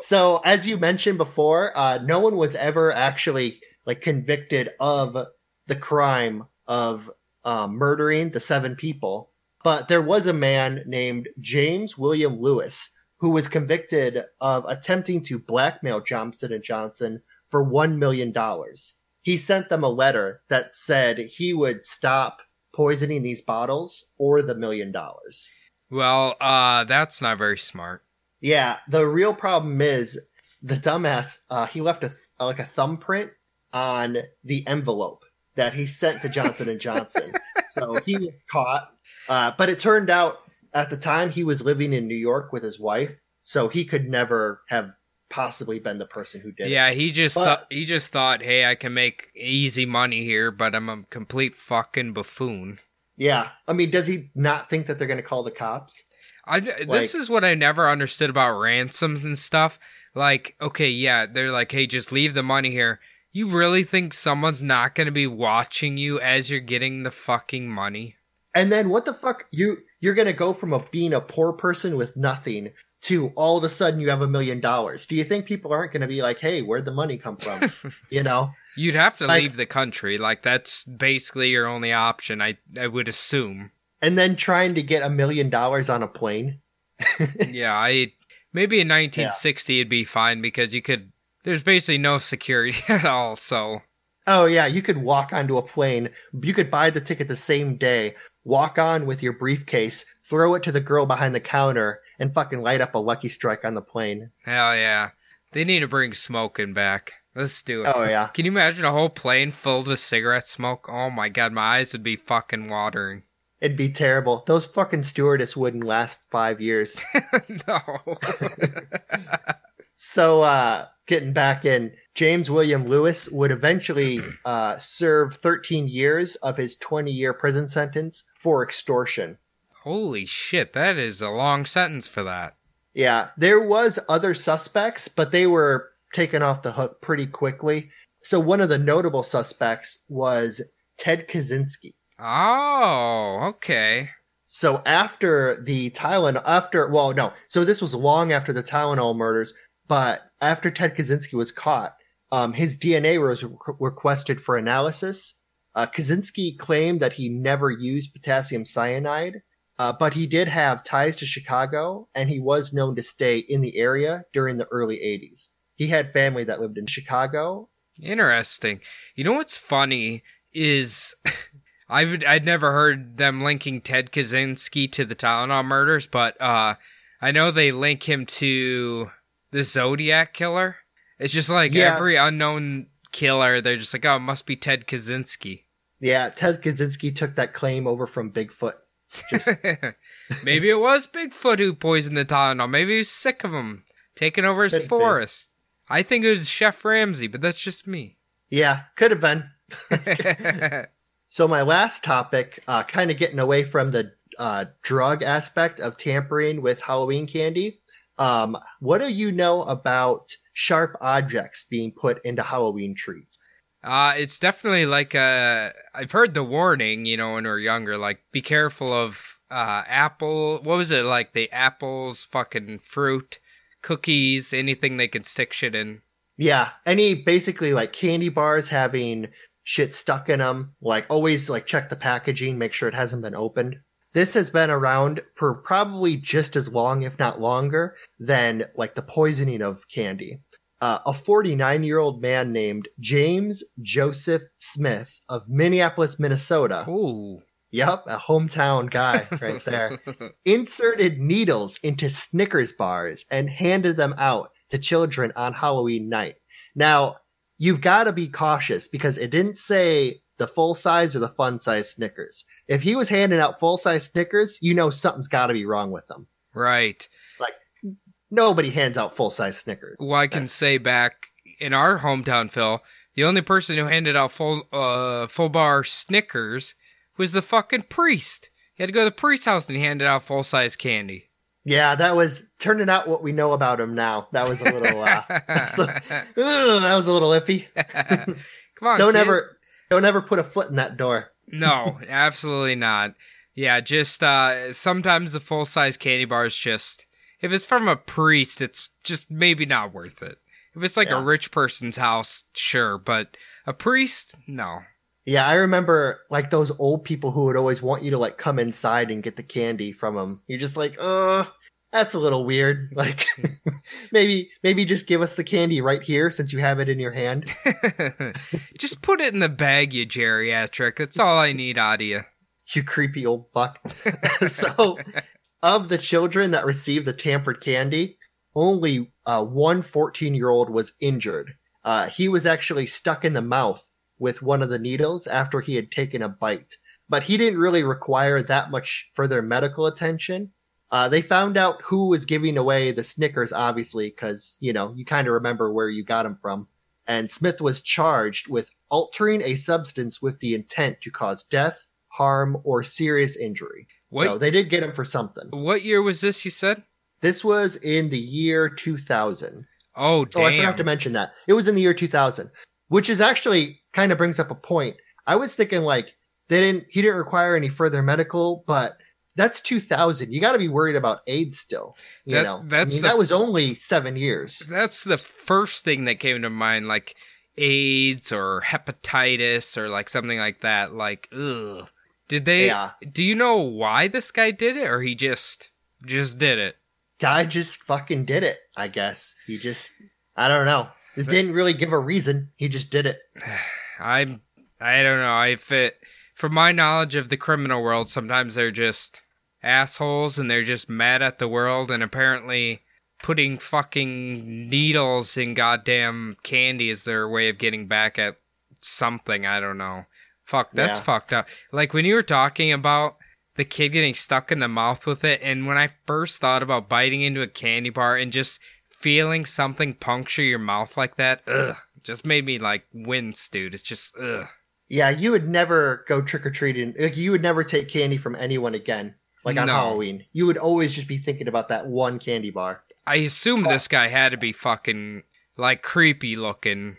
So, as you mentioned before, no one was ever actually like convicted of the crime of murdering the seven people. But there was a man named James William Lewis who was convicted of attempting to blackmail Johnson & Johnson for $1 million. He sent them a letter that said he would stop poisoning these bottles for the $1 million. Well, that's not very smart. Yeah, the real problem is the dumbass, he left a thumbprint on the envelope that he sent to Johnson & Johnson. So he was caught. But it turned out at the time he was living in New York with his wife, so he could never have possibly been the person who did it. Yeah, he just thought, hey, I can make easy money here, but I'm a complete fucking buffoon. Yeah, I mean, does he not think that they're going to call the cops? This is what I never understood about ransoms and stuff. Like, okay, yeah, they're like, hey, just leave the money here. You really think someone's not going to be watching you as you're getting the fucking money? And then what the fuck? You're going to go from being a poor person with nothing to all of a sudden you have $1 million. Do you think people aren't going to be like, hey, where'd the money come from? You know? You'd have to leave the country. Like, that's basically your only option, I would assume. And then trying to get $1 million on a plane. Yeah, maybe in 1960 it'd be fine because there's basically no security at all, so. Oh yeah, you could walk onto a plane, you could buy the ticket the same day, walk on with your briefcase, throw it to the girl behind the counter, and fucking light up a Lucky Strike on the plane. Hell yeah. They need to bring smoking back. Let's do it. Oh yeah. Can you imagine a whole plane filled with cigarette smoke? Oh my god, my eyes would be fucking watering. It'd be terrible. Those fucking stewardess wouldn't last 5 years. No. So, getting back in, James William Lewis would eventually serve 13 years of his 20-year prison sentence for extortion. Holy shit, that is a long sentence for that. Yeah, there was other suspects, but they were taken off the hook pretty quickly. So one of the notable suspects was Ted Kaczynski. Oh, okay. So after the Tylenol, so this was long after the Tylenol murders, but after Ted Kaczynski was caught, his DNA was requested for analysis. Kaczynski claimed that he never used potassium cyanide, but he did have ties to Chicago, and he was known to stay in the area during the early 80s. He had family that lived in Chicago. Interesting. You know what's funny is... I'd never heard them linking Ted Kaczynski to the Tylenol murders, but I know they link him to the Zodiac Killer. It's just like every unknown killer, they're just like, oh, it must be Ted Kaczynski. Yeah, Ted Kaczynski took that claim over from Bigfoot. Just... Maybe it was Bigfoot who poisoned the Tylenol. Maybe he was sick of him, taking over his forest. I think it was Chef Ramsay, but that's just me. Yeah, could have been. So my last topic, kind of getting away from the drug aspect of tampering with Halloween candy. What do you know about sharp objects being put into Halloween treats? It's definitely like I've heard the warning, you know, when we're younger, like be careful of apple. What was it like? The apples, fucking fruit, cookies, anything they could stick shit in. Yeah, any basically like candy bars having shit stuck in them. Like always, like check the packaging, make sure it hasn't been opened. This has been around for probably just as long, if not longer, than like the poisoning of candy. A 49-year-old man named James Joseph Smith of Minneapolis, Minnesota. Ooh. Yep, a hometown guy right there. Inserted needles into Snickers bars and handed them out to children on Halloween night. Now, you've got to be cautious because it didn't say the full-size or the fun-size Snickers. If he was handing out full-size Snickers, you know something's got to be wrong with them. Right. Nobody hands out full-size Snickers. Well, I can say back in our hometown, Phil, the only person who handed out full-bar Snickers was the fucking priest. He had to go to the priest's house and he handed out full-size candy. Yeah, that was turning out what we know about him now. That was a little, that was a little iffy. Come on, don't ever put a foot in that door. No, absolutely not. Yeah, just sometimes the full-size candy bar is just... If it's from a priest, it's just maybe not worth it. If it's like a rich person's house, sure, but a priest, no. Yeah, I remember like those old people who would always want you to like come inside and get the candy from them. You're just like, oh, that's a little weird. Like, maybe just give us the candy right here since you have it in your hand. Just put it in the bag, you geriatric. That's all I need out of you. You creepy old fuck. So... Of the children that received the tampered candy, only one 14-year-old was injured. He was actually stuck in the mouth with one of the needles after he had taken a bite. But he didn't really require that much further medical attention. They found out who was giving away the Snickers, obviously, because, you know, you kind of remember where you got them from. And Smith was charged with altering a substance with the intent to cause death, harm, or serious injury. What? So they did get him for something. What year was this, you said? This was in the year 2000. Oh, damn. Oh, I forgot to mention that. It was in the year 2000, which is actually kind of brings up a point. I was thinking like he didn't require any further medical, but that's 2000. You got to be worried about AIDS still. You know, that was only 7 years. That's the first thing that came to mind, like AIDS or hepatitis or like something like that. Like, ugh. Did they? Yeah. Do you know why this guy did it, or he just did it? Guy just fucking did it, I guess. He just, I don't know. It didn't really give a reason. He just did it. I don't know. From my knowledge of the criminal world, sometimes they're just assholes and they're just mad at the world. And apparently, putting fucking needles in goddamn candy is their way of getting back at something. I don't know. Fuck, that's fucked up. Like, when you were talking about the kid getting stuck in the mouth with it, and when I first thought about biting into a candy bar and just feeling something puncture your mouth like that, ugh, just made me, like, wince, dude. It's just, ugh. Yeah, you would never go trick-or-treating. Like, you would never take candy from anyone again, like on Halloween. You would always just be thinking about that one candy bar. I assumed this guy had to be fucking, like, creepy-looking.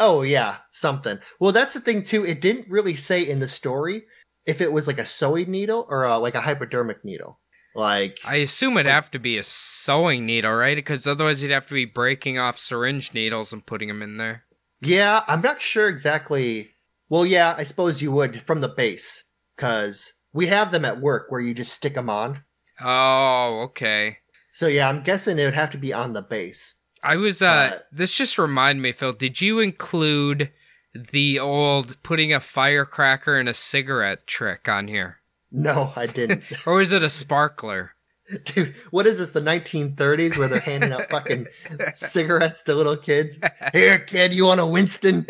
Oh, yeah, something. Well, that's the thing, too. It didn't really say in the story if it was like a sewing needle or like a hypodermic needle. Like, I assume it'd have to be a sewing needle, right? Because otherwise you'd have to be breaking off syringe needles and putting them in there. Yeah, I'm not sure exactly. Well, yeah, I suppose you would from the base because we have them at work where you just stick them on. Oh, okay. So, yeah, I'm guessing it would have to be on the base. I was, this just reminded me, Phil, did you include the old putting a firecracker in a cigarette trick on here? No, I didn't. Or was it a sparkler? Dude, what is this, the 1930s where they're handing out fucking cigarettes to little kids? Here, kid, you want a Winston?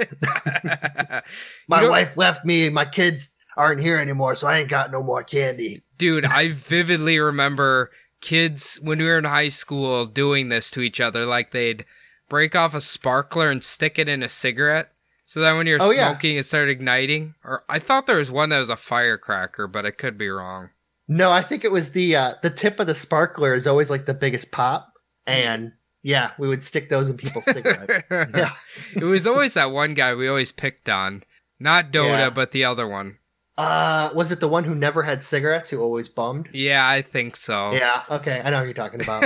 My wife left me. My kids aren't here anymore, so I ain't got no more candy. Dude, I vividly remember kids when we were in high school doing this to each other. Like they'd break off a sparkler and stick it in a cigarette. So then when you're smoking, it started igniting. Or I thought there was one that was a firecracker, but I could be wrong. No, I think it was the tip of the sparkler is always like the biggest pop. And yeah, we would stick those in people's cigarettes. Yeah. It was always that one guy we always picked on. Not Dota, but the other one. Was it the one who never had cigarettes, who always bummed? Yeah, I think so. Yeah, okay, I know who you're talking about.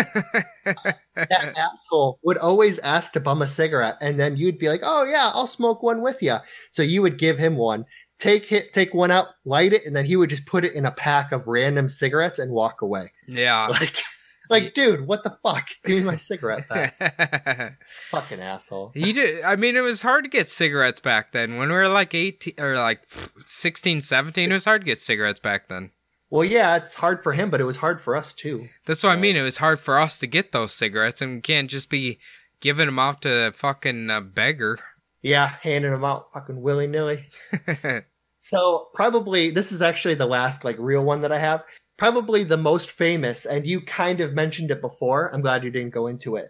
That asshole would always ask to bum a cigarette, and then you'd be like, oh yeah, I'll smoke one with you. So you would give him one, take one out, light it, and then he would just put it in a pack of random cigarettes and walk away. Yeah. Like, dude, what the fuck? Give me my cigarette back. Fucking asshole. You did. I mean, it was hard to get cigarettes back then. When we were like 18 or like 16, 17, it was hard to get cigarettes back then. Well, yeah, it's hard for him, but it was hard for us too. That's what I mean. It was hard for us to get those cigarettes, and we can't just be giving them off to a fucking beggar. Yeah, handing them out fucking willy-nilly. So probably this is actually the last like real one that I have. Probably the most famous, and you kind of mentioned it before, I'm glad you didn't go into it,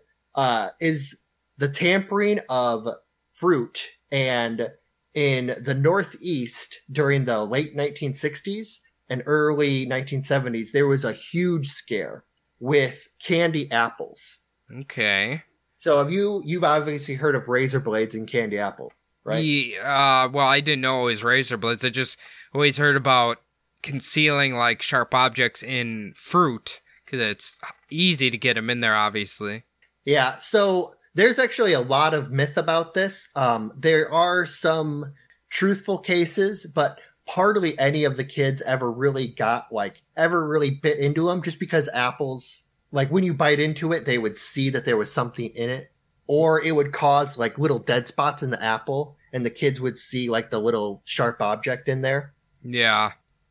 is the tampering of fruit. And in the Northeast during the late 1960s and early 1970s, there was a huge scare with candy apples. Okay. So you've obviously heard of razor blades and candy apples, right? Yeah, well, I didn't know it was razor blades. I just always heard about concealing like sharp objects in fruit because it's easy to get them in there, obviously. Yeah, so there's actually a lot of myth about this. There are some truthful cases, but hardly any of the kids ever really bit into them, just because apples, like when you bite into it, they would see that there was something in it, or it would cause like little dead spots in the apple, and the kids would see like the little sharp object in there. Yeah.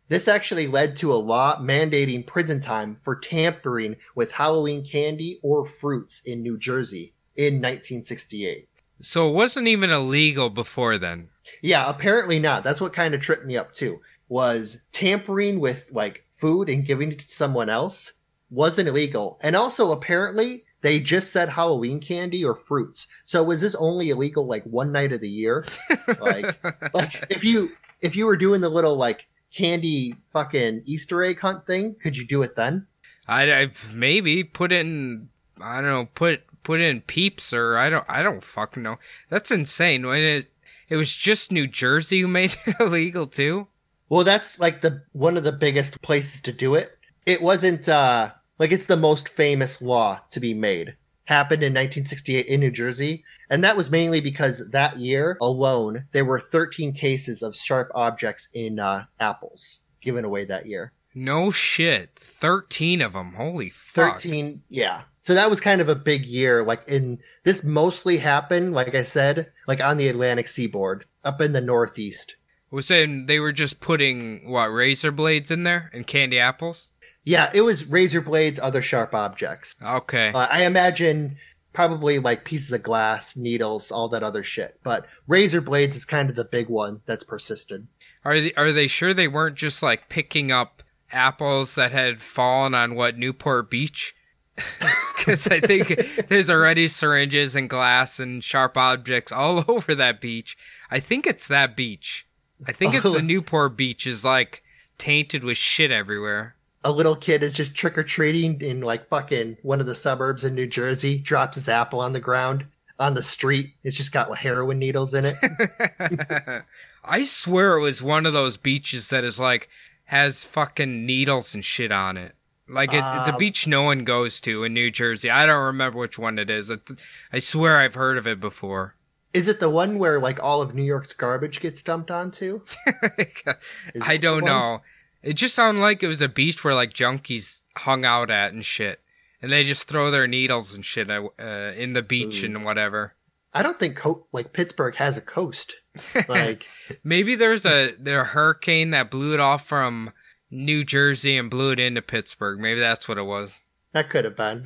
This actually led to a law mandating prison time for tampering with Halloween candy or fruits in New Jersey in 1968. So it wasn't even illegal before then. Yeah, apparently not. That's what kind of tripped me up too, was tampering with like food and giving it to someone else wasn't illegal. And also apparently they just said Halloween candy or fruits. So was this only illegal like one night of the year? like if you were doing the little like candy fucking Easter egg hunt thing, could you do it then? I've maybe put it in, I don't know, put it in Peeps, or I don't fucking know. That's insane. When it was just New Jersey who made it illegal too. Well, that's like the one of the biggest places to do it. It wasn't like, it's the most famous law to be made. Happened in 1968 in New Jersey, and that was mainly because that year alone there were 13 cases of sharp objects in apples given away that year. No shit, 13 of them. Holy fuck. 13, yeah. So that was kind of a big year. Like, in this mostly happened, like I said, like on the Atlantic seaboard, up in the Northeast. Was saying they were just putting razor blades in there and candy apples. Yeah, it was razor blades, other sharp objects. Okay. I imagine probably like pieces of glass, needles, all that other shit. But razor blades is kind of the big one that's persisted. Are they sure they weren't just like picking up apples that had fallen on Newport Beach? Because I think there's already syringes and glass and sharp objects all over that beach. I think it's that beach. I think it's the Newport Beach is like tainted with shit everywhere. A little kid is just trick-or-treating in like fucking one of the suburbs in New Jersey, drops his apple on the ground, on the street. It's just got heroin needles in it. I swear it was one of those beaches that is like, has fucking needles and shit on it. Like, it's a beach no one goes to in New Jersey. I don't remember which one it is. I swear I've heard of it before. Is it the one where like all of New York's garbage gets dumped onto? I don't know. It just sounded like it was a beach where, like, junkies hung out at and shit. And they just throw their needles and shit in the beach. Ooh. And whatever. I don't think, Pittsburgh has a coast. Like, maybe there's a hurricane that blew it off from New Jersey and blew it into Pittsburgh. Maybe that's what it was. That could have been.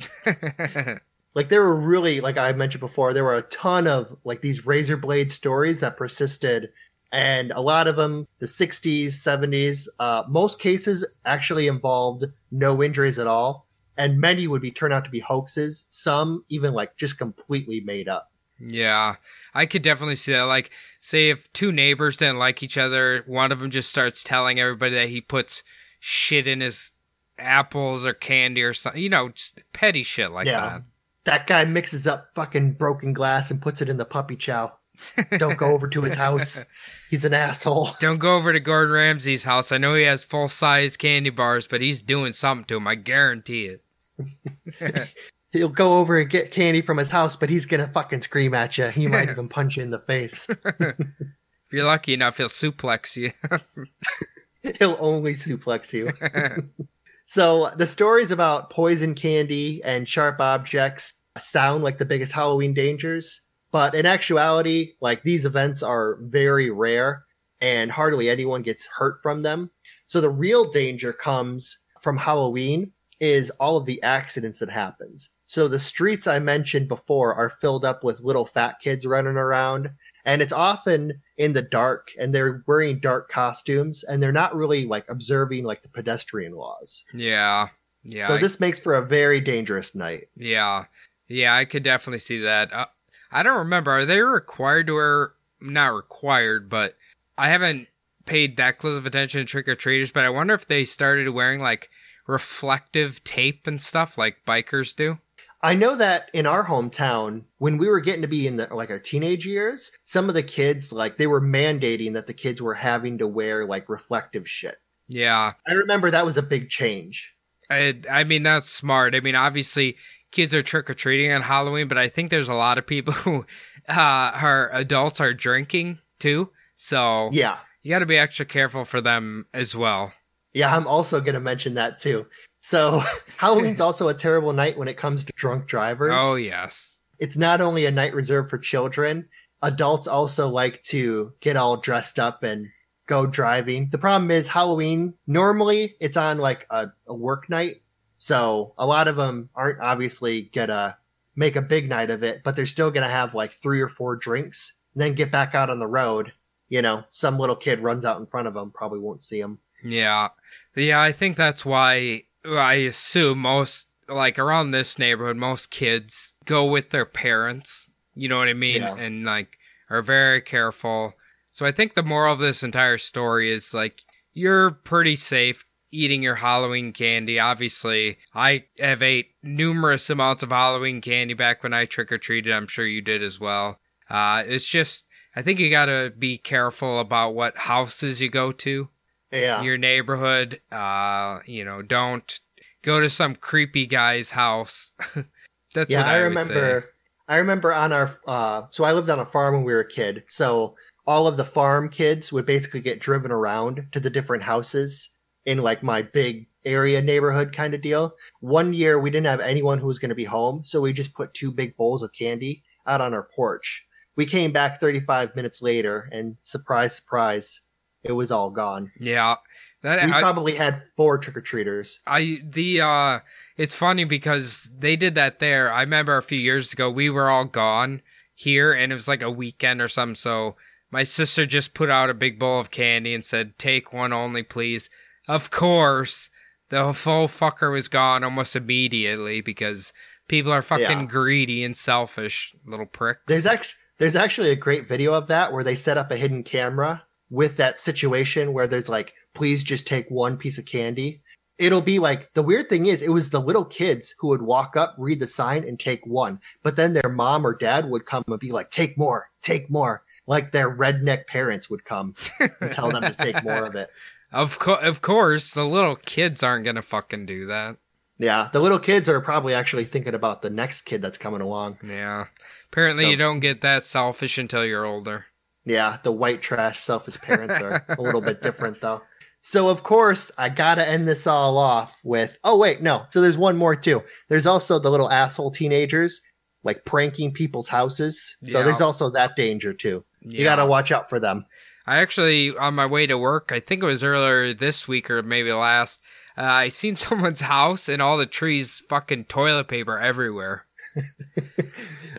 Like, there were really, like I mentioned before, there were a ton of, like, these razor blade stories that persisted. And a lot of them, the 60s, 70s, most cases actually involved no injuries at all. And many would be turned out to be hoaxes. Some even, like, just completely made up. Yeah, I could definitely see that. Like, say if two neighbors didn't like each other, one of them just starts telling everybody that he puts shit in his apples or candy or something. You know, just petty shit like that. That guy mixes up fucking broken glass and puts it in the puppy chow. Don't go over to his house. He's an asshole. Don't go over to Gordon Ramsay's house. I know he has full-size candy bars, but he's doing something to him. I guarantee it. He'll go over and get candy from his house, but he's going to fucking scream at you. He might even punch you in the face. If you're lucky enough, he'll suplex you. He'll only suplex you. So the stories about poison candy and sharp objects sound like the biggest Halloween dangers. But in actuality, like, these events are very rare and hardly anyone gets hurt from them. So the real danger comes from Halloween is all of the accidents that happens. So the streets I mentioned before are filled up with little fat kids running around, and it's often in the dark and they're wearing dark costumes and they're not really, like, observing, like, the pedestrian laws. Yeah. So this makes for a very dangerous night. Yeah, I could definitely see that. I don't remember. Are they required to wear, not required, but I haven't paid that close of attention to trick-or-treaters, but I wonder if they started wearing, like, reflective tape and stuff like bikers do. I know that in our hometown, when we were getting to be in the, like, our teenage years, some of the kids, like, they were mandating that the kids were having to wear, like, reflective shit. Yeah. I remember that was a big change. I mean, that's smart. I mean, obviously, kids are trick-or-treating on Halloween, but I think there's a lot of people who are adults are drinking too. So yeah, you got to be extra careful for them as well. Yeah, I'm also going to mention that too. So Halloween's also a terrible night when it comes to drunk drivers. Oh, yes. It's not only a night reserved for children. Adults also like to get all dressed up and go driving. The problem is Halloween, normally it's on, like, a work night. So a lot of them aren't obviously going to make a big night of it, but they're still going to have, like, 3 or 4 drinks and then get back out on the road. You know, some little kid runs out in front of them, probably won't see them. Yeah, I think that's why I assume most, like, around this neighborhood, most kids go with their parents. You know what I mean? Yeah. And, like, are very careful. So I think the moral of this entire story is, like, you're pretty safe eating your Halloween candy. Obviously, I have ate numerous amounts of Halloween candy back when I trick-or-treated. I'm sure you did as well. It's just, I think you gotta be careful about what houses you go to. Yeah. Your neighborhood. You know, don't go to some creepy guy's house. That's what I remember. I remember on our, so I lived on a farm when we were a kid. So all of the farm kids would basically get driven around to the different houses in, like, my big area neighborhood kind of deal. One year we didn't have anyone who was going to be home, so we just put 2 big bowls of candy out on our porch. We came back 35 minutes later, and surprise, surprise, it was all gone. Yeah. We probably had 4 trick-or-treaters. It's funny because they did that there. I remember a few years ago, we were all gone here, and it was like a weekend or something, so my sister just put out a big bowl of candy and said, "Take one only, please." Of course, the full fucker was gone almost immediately because people are fucking greedy and selfish little pricks. There's actually a great video of that where they set up a hidden camera with that situation where there's, like, please just take one piece of candy. It'll be like, the weird thing is it was the little kids who would walk up, read the sign, and take one. But then their mom or dad would come and be like, "Take more, take more." Like, their redneck parents would come and tell them to take more of it. Of course, the little kids aren't going to fucking do that. Yeah, the little kids are probably actually thinking about the next kid that's coming along. Yeah. Apparently you don't get that selfish until you're older. Yeah, the white trash selfish parents are a little bit different, though. So, of course, I got to end this all off with, oh, wait, no. So there's one more, too. There's also the little asshole teenagers, like, pranking people's houses. So there's also that danger, too. Yeah. You got to watch out for them. I actually, on my way to work, I think it was earlier this week or maybe last, I seen someone's house and all the trees fucking toilet paper everywhere.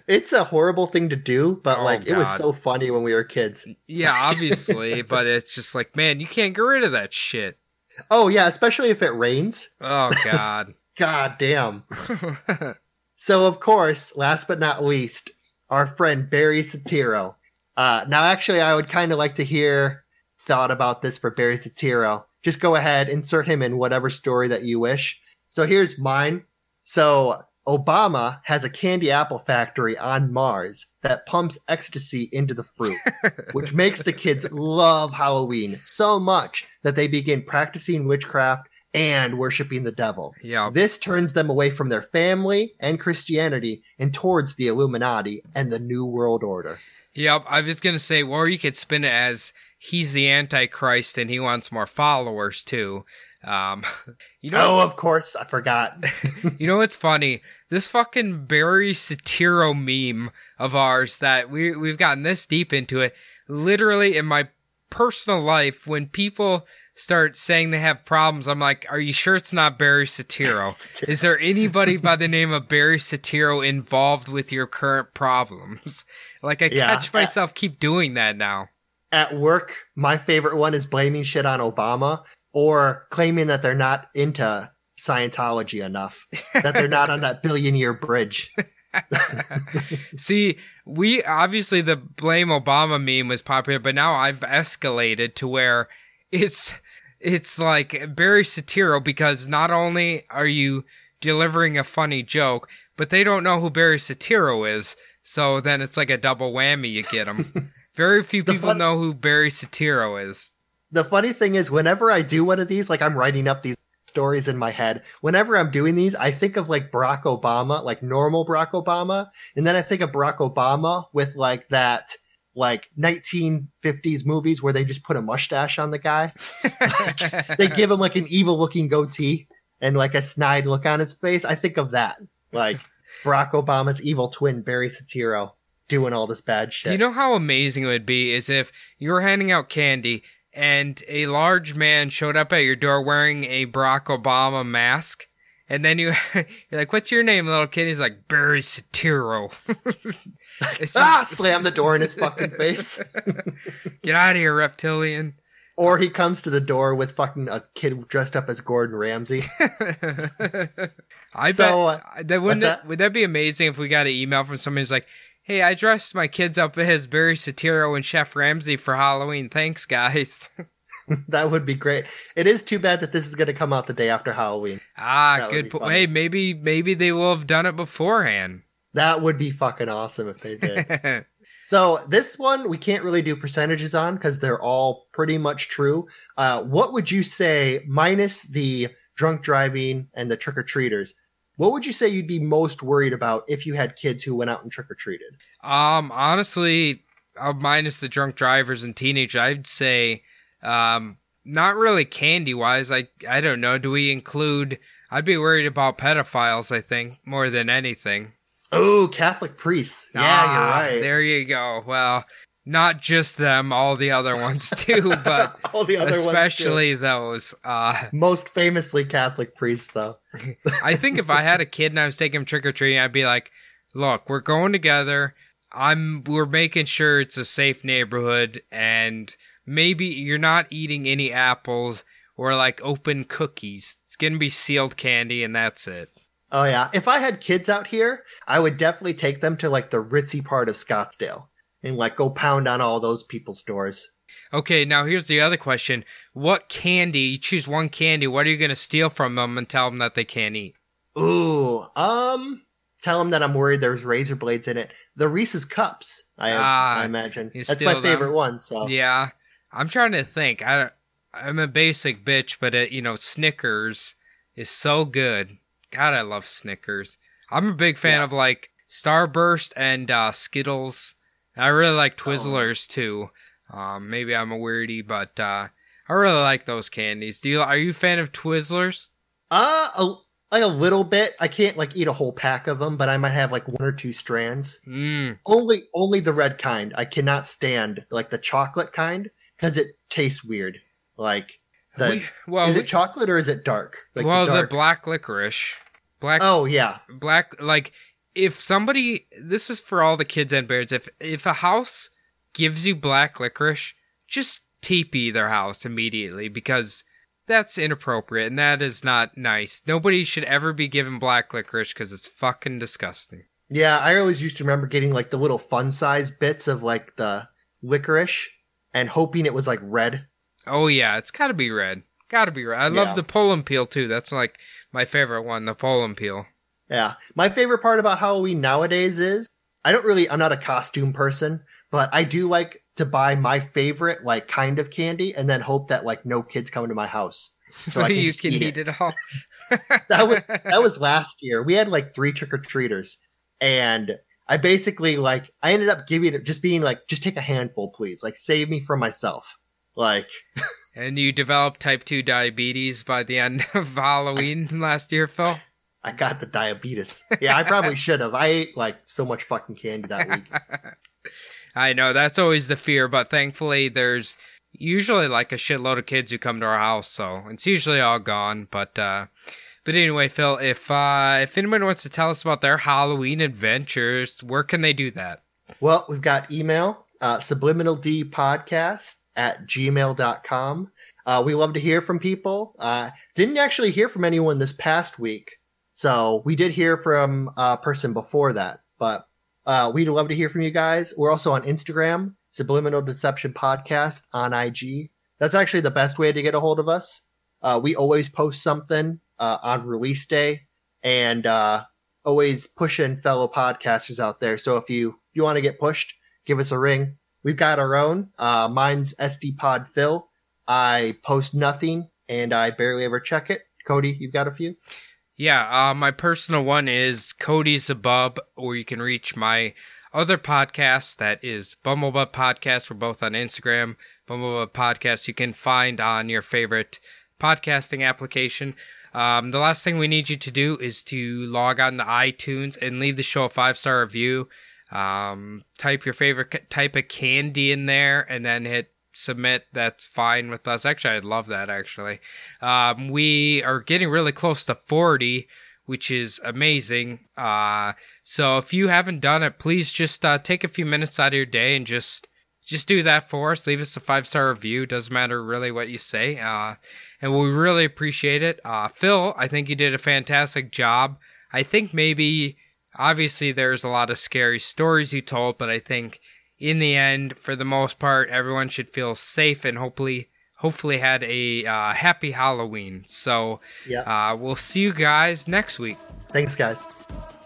It's a horrible thing to do, but God. It was so funny when we were kids. Yeah, obviously, but it's just like, man, you can't get rid of that shit. Oh yeah, especially if it rains. Oh God. God damn. So of course, last but not least, our friend Barry Soetoro. Now actually I would kind of like to hear thought about this for Barry Soetoro. Just go ahead, insert him in whatever story that you wish. So here's mine. So Obama has a candy apple factory on Mars that pumps ecstasy into the fruit, which makes the kids love Halloween so much that they begin practicing witchcraft and worshiping the devil. Yep. This turns them away from their family and Christianity and towards the Illuminati and the New World Order. Yep, I was going to say, or you could spin it as he's the Antichrist and he wants more followers too. Of course, I forgot. You know what's funny? This fucking Barry Soetoro meme of ours that we've gotten this deep into it. Literally in my personal life, when people start saying they have problems, I'm like, are you sure it's not Barry Soetoro? Is there anybody by the name of Barry Soetoro involved with your current problems? Like, I catch myself keep doing that now. At work, my favorite one is blaming shit on Obama. Or claiming that they're not into Scientology enough, that they're not on that billion-year bridge. See, the Blame Obama meme was popular, but now I've escalated to where it's like Barry Soetoro, because not only are you delivering a funny joke, but they don't know who Barry Soetoro is, so then it's like a double whammy you get them. Very few people know who Barry Soetoro is. The funny thing is, whenever I do one of these, like I'm writing up these stories in my head. Whenever I'm doing these, I think of like Barack Obama, like normal Barack Obama. And then I think of Barack Obama with like that, like 1950s movies where they just put a mustache on the guy. Like, they give him like an evil looking goatee and like a snide look on his face. I think of that, like Barack Obama's evil twin, Barry Soetoro, doing all this bad shit. Do you know how amazing it would be is if you were handing out candy and a large man showed up at your door wearing a Barack Obama mask. And then you're like, what's your name, little kid? He's like, Barry Soetoro. Slam the door in his fucking face. Get out of here, reptilian. Or he comes to the door with fucking a kid dressed up as Gordon Ramsay. Would that be amazing if we got an email from somebody who's like, hey, I dressed my kids up as Barry Soetoro and Chef Ramsay for Halloween. Thanks, guys. That would be great. It is too bad that this is going to come out the day after Halloween. Good point. Hey, maybe they will have done it beforehand. That would be fucking awesome if they did. So this one we can't really do percentages on because they're all pretty much true. What would you say, minus the drunk driving and the trick-or-treaters, what would you say you'd be most worried about if you had kids who went out and trick-or-treated? Honestly, minus the drunk drivers and teenagers, I'd say not really candy-wise. I don't know. Do we include... I'd be worried about pedophiles, I think, more than anything. Oh, Catholic priests. Yeah, you're right. There you go. Well, not just them, all the other ones too, but all the other especially ones those. Most famously Catholic priests, though. I think if I had a kid and I was taking him trick-or-treating, I'd be like, look, we're going together. We're making sure it's a safe neighborhood, and maybe you're not eating any apples or like open cookies. It's going to be sealed candy, and that's it. Oh, yeah. If I had kids out here, I would definitely take them to like the ritzy part of Scottsdale and like go pound on all those people's doors. Okay, now here's the other question. What candy, you choose one candy, what are you going to steal from them and tell them that they can't eat? Ooh, tell them that I'm worried there's razor blades in it. The Reese's Cups, I imagine. That's my favorite one, so. Yeah, I'm trying to think. I'm a basic bitch, but Snickers is so good. God, I love Snickers. I'm a big fan of like Starburst and Skittles. I really like Twizzlers too. Maybe I'm a weirdie, but I really like those candies. Are you a fan of Twizzlers? A little bit. I can't like eat a whole pack of them, but I might have like one or two strands. Only the red kind. I cannot stand like the chocolate kind. because it tastes weird. Like, is it chocolate or is it dark? Like the black licorice. Black. Oh, yeah. Black, like, if somebody, this is for all the kids and bears, if a house gives you black licorice, just TP their house immediately, because that's inappropriate and that is not nice. Nobody should ever be given black licorice because it's fucking disgusting. Yeah, I always used to remember getting, like, the little fun-size bits of, like, the licorice and hoping it was, like, red. Oh, yeah, it's gotta be red. I love the pollen peel, too. That's, like, my favorite one, the pollen peel. Yeah. My favorite part about Halloween nowadays is, I'm not a costume person, but I do like to buy my favorite, like, kind of candy and then hope that, like, no kids come to my house. So I can you can eat it all. That was last year. We had, like, 3 trick-or-treaters. And I basically, like, I ended up giving it, just being like, just take a handful, please. Like, save me from myself. Like. And you developed type 2 diabetes by the end of Halloween last year, Phil? I got the diabetes. Yeah, I probably should have. I ate, like, so much fucking candy that week. I know, that's always the fear. But thankfully, there's usually, like, a shitload of kids who come to our house. So it's usually all gone. But anyway, Phil, if anyone wants to tell us about their Halloween adventures, where can they do that? Well, we've got email, subliminaldpodcast@gmail.com. We love to hear from people. Didn't actually hear from anyone this past week. So we did hear from a person before that. But we'd love to hear from you guys. We're also on Instagram, Subliminal Deception Podcast on IG. That's actually the best way to get a hold of us. We always post something on release day, and always pushing fellow podcasters out there. So if you want to get pushed, give us a ring. We've got our own. Mine's SD Pod Phil. I post nothing and I barely ever check it. Cody, you've got a few? Yeah, my personal one is Cody's Above, or you can reach my other podcast, that is Bumblebutt Podcast. We're both on Instagram. Bumblebutt Podcast you can find on your favorite podcasting application. The last thing we need you to do is to log on to iTunes and leave the show a 5-star review. Type your favorite type of candy in there and then hit submit. That's fine with us. Actually, I'd love that, actually. We are getting really close to 40, which is amazing. So if you haven't done it, please just take a few minutes out of your day and just do that for us. Leave us a 5-star review. Doesn't matter really what you say. And we really appreciate it. Phil, I think you did a fantastic job. I think maybe, obviously there's a lot of scary stories you told, but I think in the end, for the most part, everyone should feel safe and hopefully had a happy Halloween. So we'll see you guys next week. Thanks, guys.